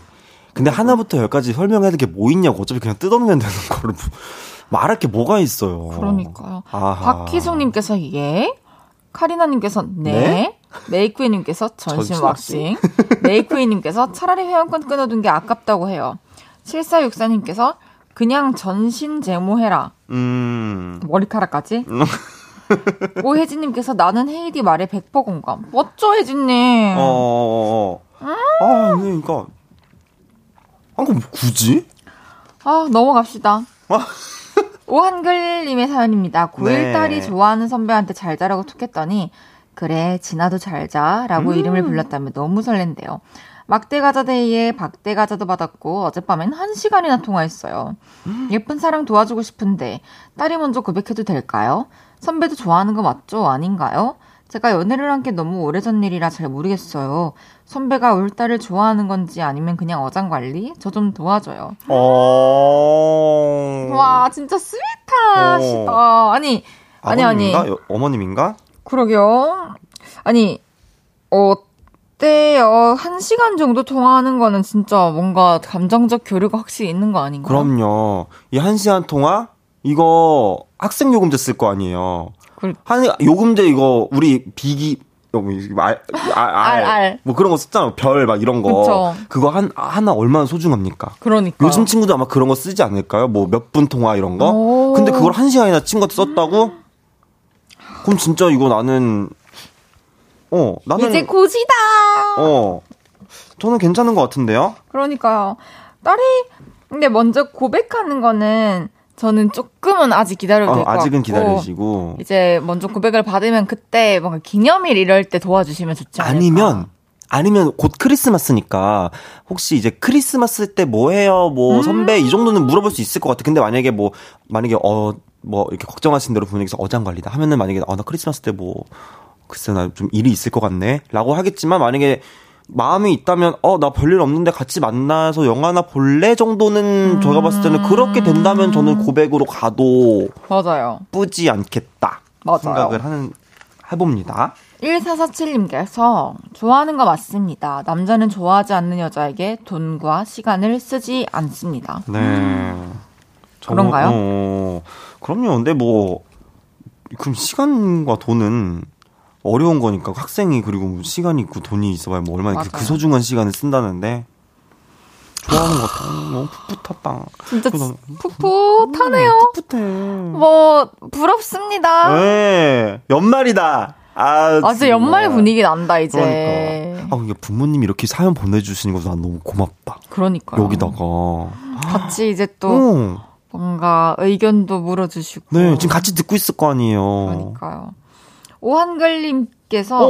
근데 하나부터 열까지 설명해야 될 게 뭐 있냐고. 어차피 그냥 뜯어내면 되는 걸 말할 게 뭐가 있어요. 그러니까요. 박희숙님께서 예, 카리나님께서 네, 네? 메이크웨이님께서 전신 왁싱, 메이크웨이님께서 차라리 회원권 끊어둔 게 아깝다고 해요. 7464님께서 그냥 전신 제모해라. 머리카락까지? 오혜진님께서 나는 헤이디 말에 100% 공감. 멋져, 혜진님. 아, 네, 그러니까. 아, 그럼 굳이? 아, 넘어갑시다. 오한글님의 사연입니다. 9일 딸이 좋아하는 선배한테 잘 자라고 툭했더니 그래, 진아도 잘 자라고 이름을 불렀다며 너무 설렌대요. 막대가자 데이에 박대가자도 받았고 어젯밤엔 1시간이나 통화했어요. 예쁜 사랑 도와주고 싶은데 딸이 먼저 고백해도 될까요? 선배도 좋아하는 거 맞죠? 아닌가요? 제가 연애를 한 게 너무 오래전 일이라 잘 모르겠어요. 선배가 올 딸을 좋아하는 건지 아니면 그냥 어장관리? 저 좀 도와줘요. 와, 진짜 스윗하시다. 아니. 어머님인가? 그러게요. 아니, 어때요? 1시간 정도 통화하는 거는 진짜 뭔가 감정적 교류가 확실히 있는 거 아닌가요? 그럼요. 이 1시간 통화? 이거 학생 요금제 쓸 거 아니에요. 한 요금제 이거 우리 비기 뭐 그런 거 썼잖아. 별 막 이런 거. 그쵸. 그거 하나 얼마나 소중합니까? 그러니까. 요즘 친구도 아마 그런 거 쓰지 않을까요? 뭐 몇 분 통화 이런 거. 근데 그걸 1시간이나 친구한테 썼다고? 그럼 진짜 이거 나는 이제 고지다. 저는 괜찮은 것 같은데요. 그러니까요. 딸이 근데 먼저 고백하는 거는 저는 조금은 아직 기다려도 될 것 같고. 아직은 기다리시고. 이제 먼저 고백을 받으면 그때 뭔가 기념일 이럴 때 도와주시면 좋지 않을까. 아니면 곧 크리스마스니까 혹시 이제 크리스마스 때 뭐 해요? 뭐 선배 이 정도는 물어볼 수 있을 것 같아. 근데 만약에 뭐 이렇게 걱정하신 대로 분위기에서 어장관리다 하면은 만약에 나 크리스마스 때 뭐 글쎄 나 좀 일이 있을 것 같네 라고 하겠지만 만약에 마음이 있다면 나 별일 없는데 같이 만나서 영화나 볼래 정도는 제가 봤을 때는 그렇게 된다면 저는 고백으로 가도 맞아요. 뿌지 않겠다 맞아요. 생각을 해봅니다. 1447님께서 좋아하는 거 맞습니다. 남자는 좋아하지 않는 여자에게 돈과 시간을 쓰지 않습니다. 네. 그런가요? 그럼요. 근데 그럼 시간과 돈은 어려운 거니까 학생이 그리고 시간이 있고 돈이 있어봐야 뭐 얼마나 그 소중한 시간을 쓴다는데 좋아하는 것 같아. 너무 풋풋하다. 진짜 풋풋하네요. 풋풋해. 부럽습니다. 네. 연말이다. 진짜 연말 분위기 난다 이제. 그러니까. 부모님이 이렇게 사연 보내주시는 것도 난 너무 고맙다. 그러니까요. 여기다가 같이 이제 또 뭔가 의견도 물어주시고. 네. 지금 같이 듣고 있을 거 아니에요. 그러니까요. 오한글님께서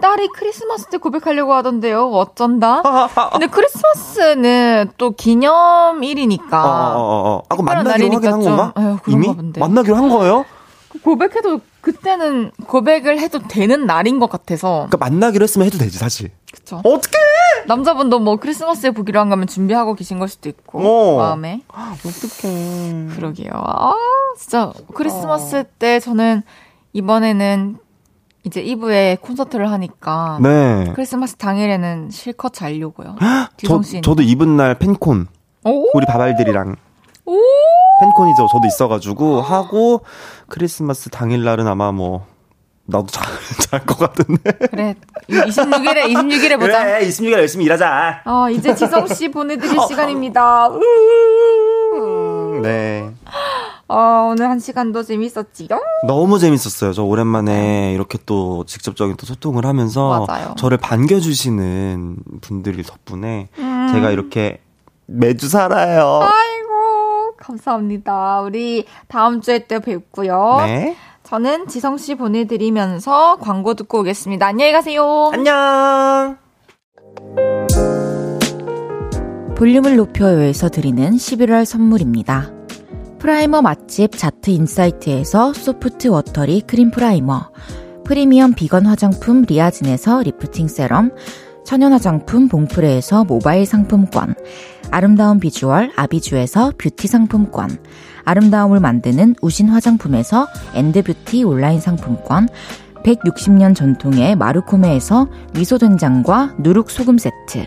딸이 크리스마스 때 고백하려고 하던데요. 어쩐다. 근데 크리스마스는 또 기념일이니까. 그럼 만나기로 하긴 한 건가? 이미? 만나기로 한 거예요? 고백해도 그때는 고백을 해도 되는 날인 것 같아서. 그러니까 만나기로 했으면 해도 되지 사실. 그렇죠. 어떻게? 남자분도 뭐 크리스마스에 보기로 한 거면 준비하고 계신 걸 수도 있고 마음에. 어떡해. 그러게요. 진짜 크리스마스 때 저는. 이번에는 이제 2부에 콘서트를 하니까 네. 크리스마스 당일에는 실컷 자려고요. 저도 이번 날 팬콘 우리 바발들이랑 팬콘이죠. 저도 있어가지고 하고 크리스마스 당일날은 아마 뭐 나도 잘 것 같은데. 그래 26일에 보자. 그래 26일에 열심히 일하자. 이제 지성씨 보내드릴 시간입니다. 네. 오늘 한 시간도 재밌었지요? 너무 재밌었어요. 저 오랜만에 이렇게 또 직접적인 또 소통을 하면서 맞아요. 저를 반겨주시는 분들이 덕분에 제가 이렇게 매주 살아요. 아이고 감사합니다. 우리 다음 주에 또 뵙고요. 네. 저는 지성 씨 보내드리면서 광고 듣고 오겠습니다. 안녕히 가세요. 안녕. 볼륨을 높여요에서 드리는 11월 선물입니다. 프라이머 맛집 자트인사이트에서 소프트 워터리 크림 프라이머, 프리미엄 비건 화장품 리아진에서 리프팅 세럼, 천연 화장품 봉프레에서 모바일 상품권, 아름다운 비주얼 아비주에서 뷰티 상품권, 아름다움을 만드는 우신 화장품에서 엔드뷰티 온라인 상품권, 160년 전통의 마루코메에서 미소된장과 누룩소금 세트,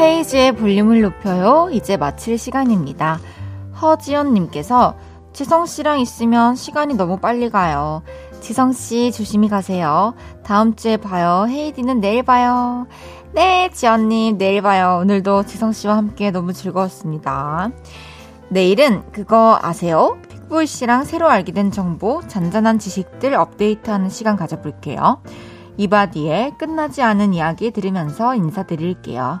헤이지의 볼륨을 높여요. 이제 마칠 시간입니다. 허지연님께서 지성씨랑 있으면 시간이 너무 빨리 가요. 지성씨 조심히 가세요. 다음주에 봐요. 헤이디는 내일 봐요. 네, 지연님 내일 봐요. 오늘도 지성씨와 함께 너무 즐거웠습니다. 내일은 그거 아세요? 픽보이씨랑 새로 알게 된 정보, 잔잔한 지식들 업데이트하는 시간 가져볼게요. 이바디의 끝나지 않은 이야기 들으면서 인사드릴게요.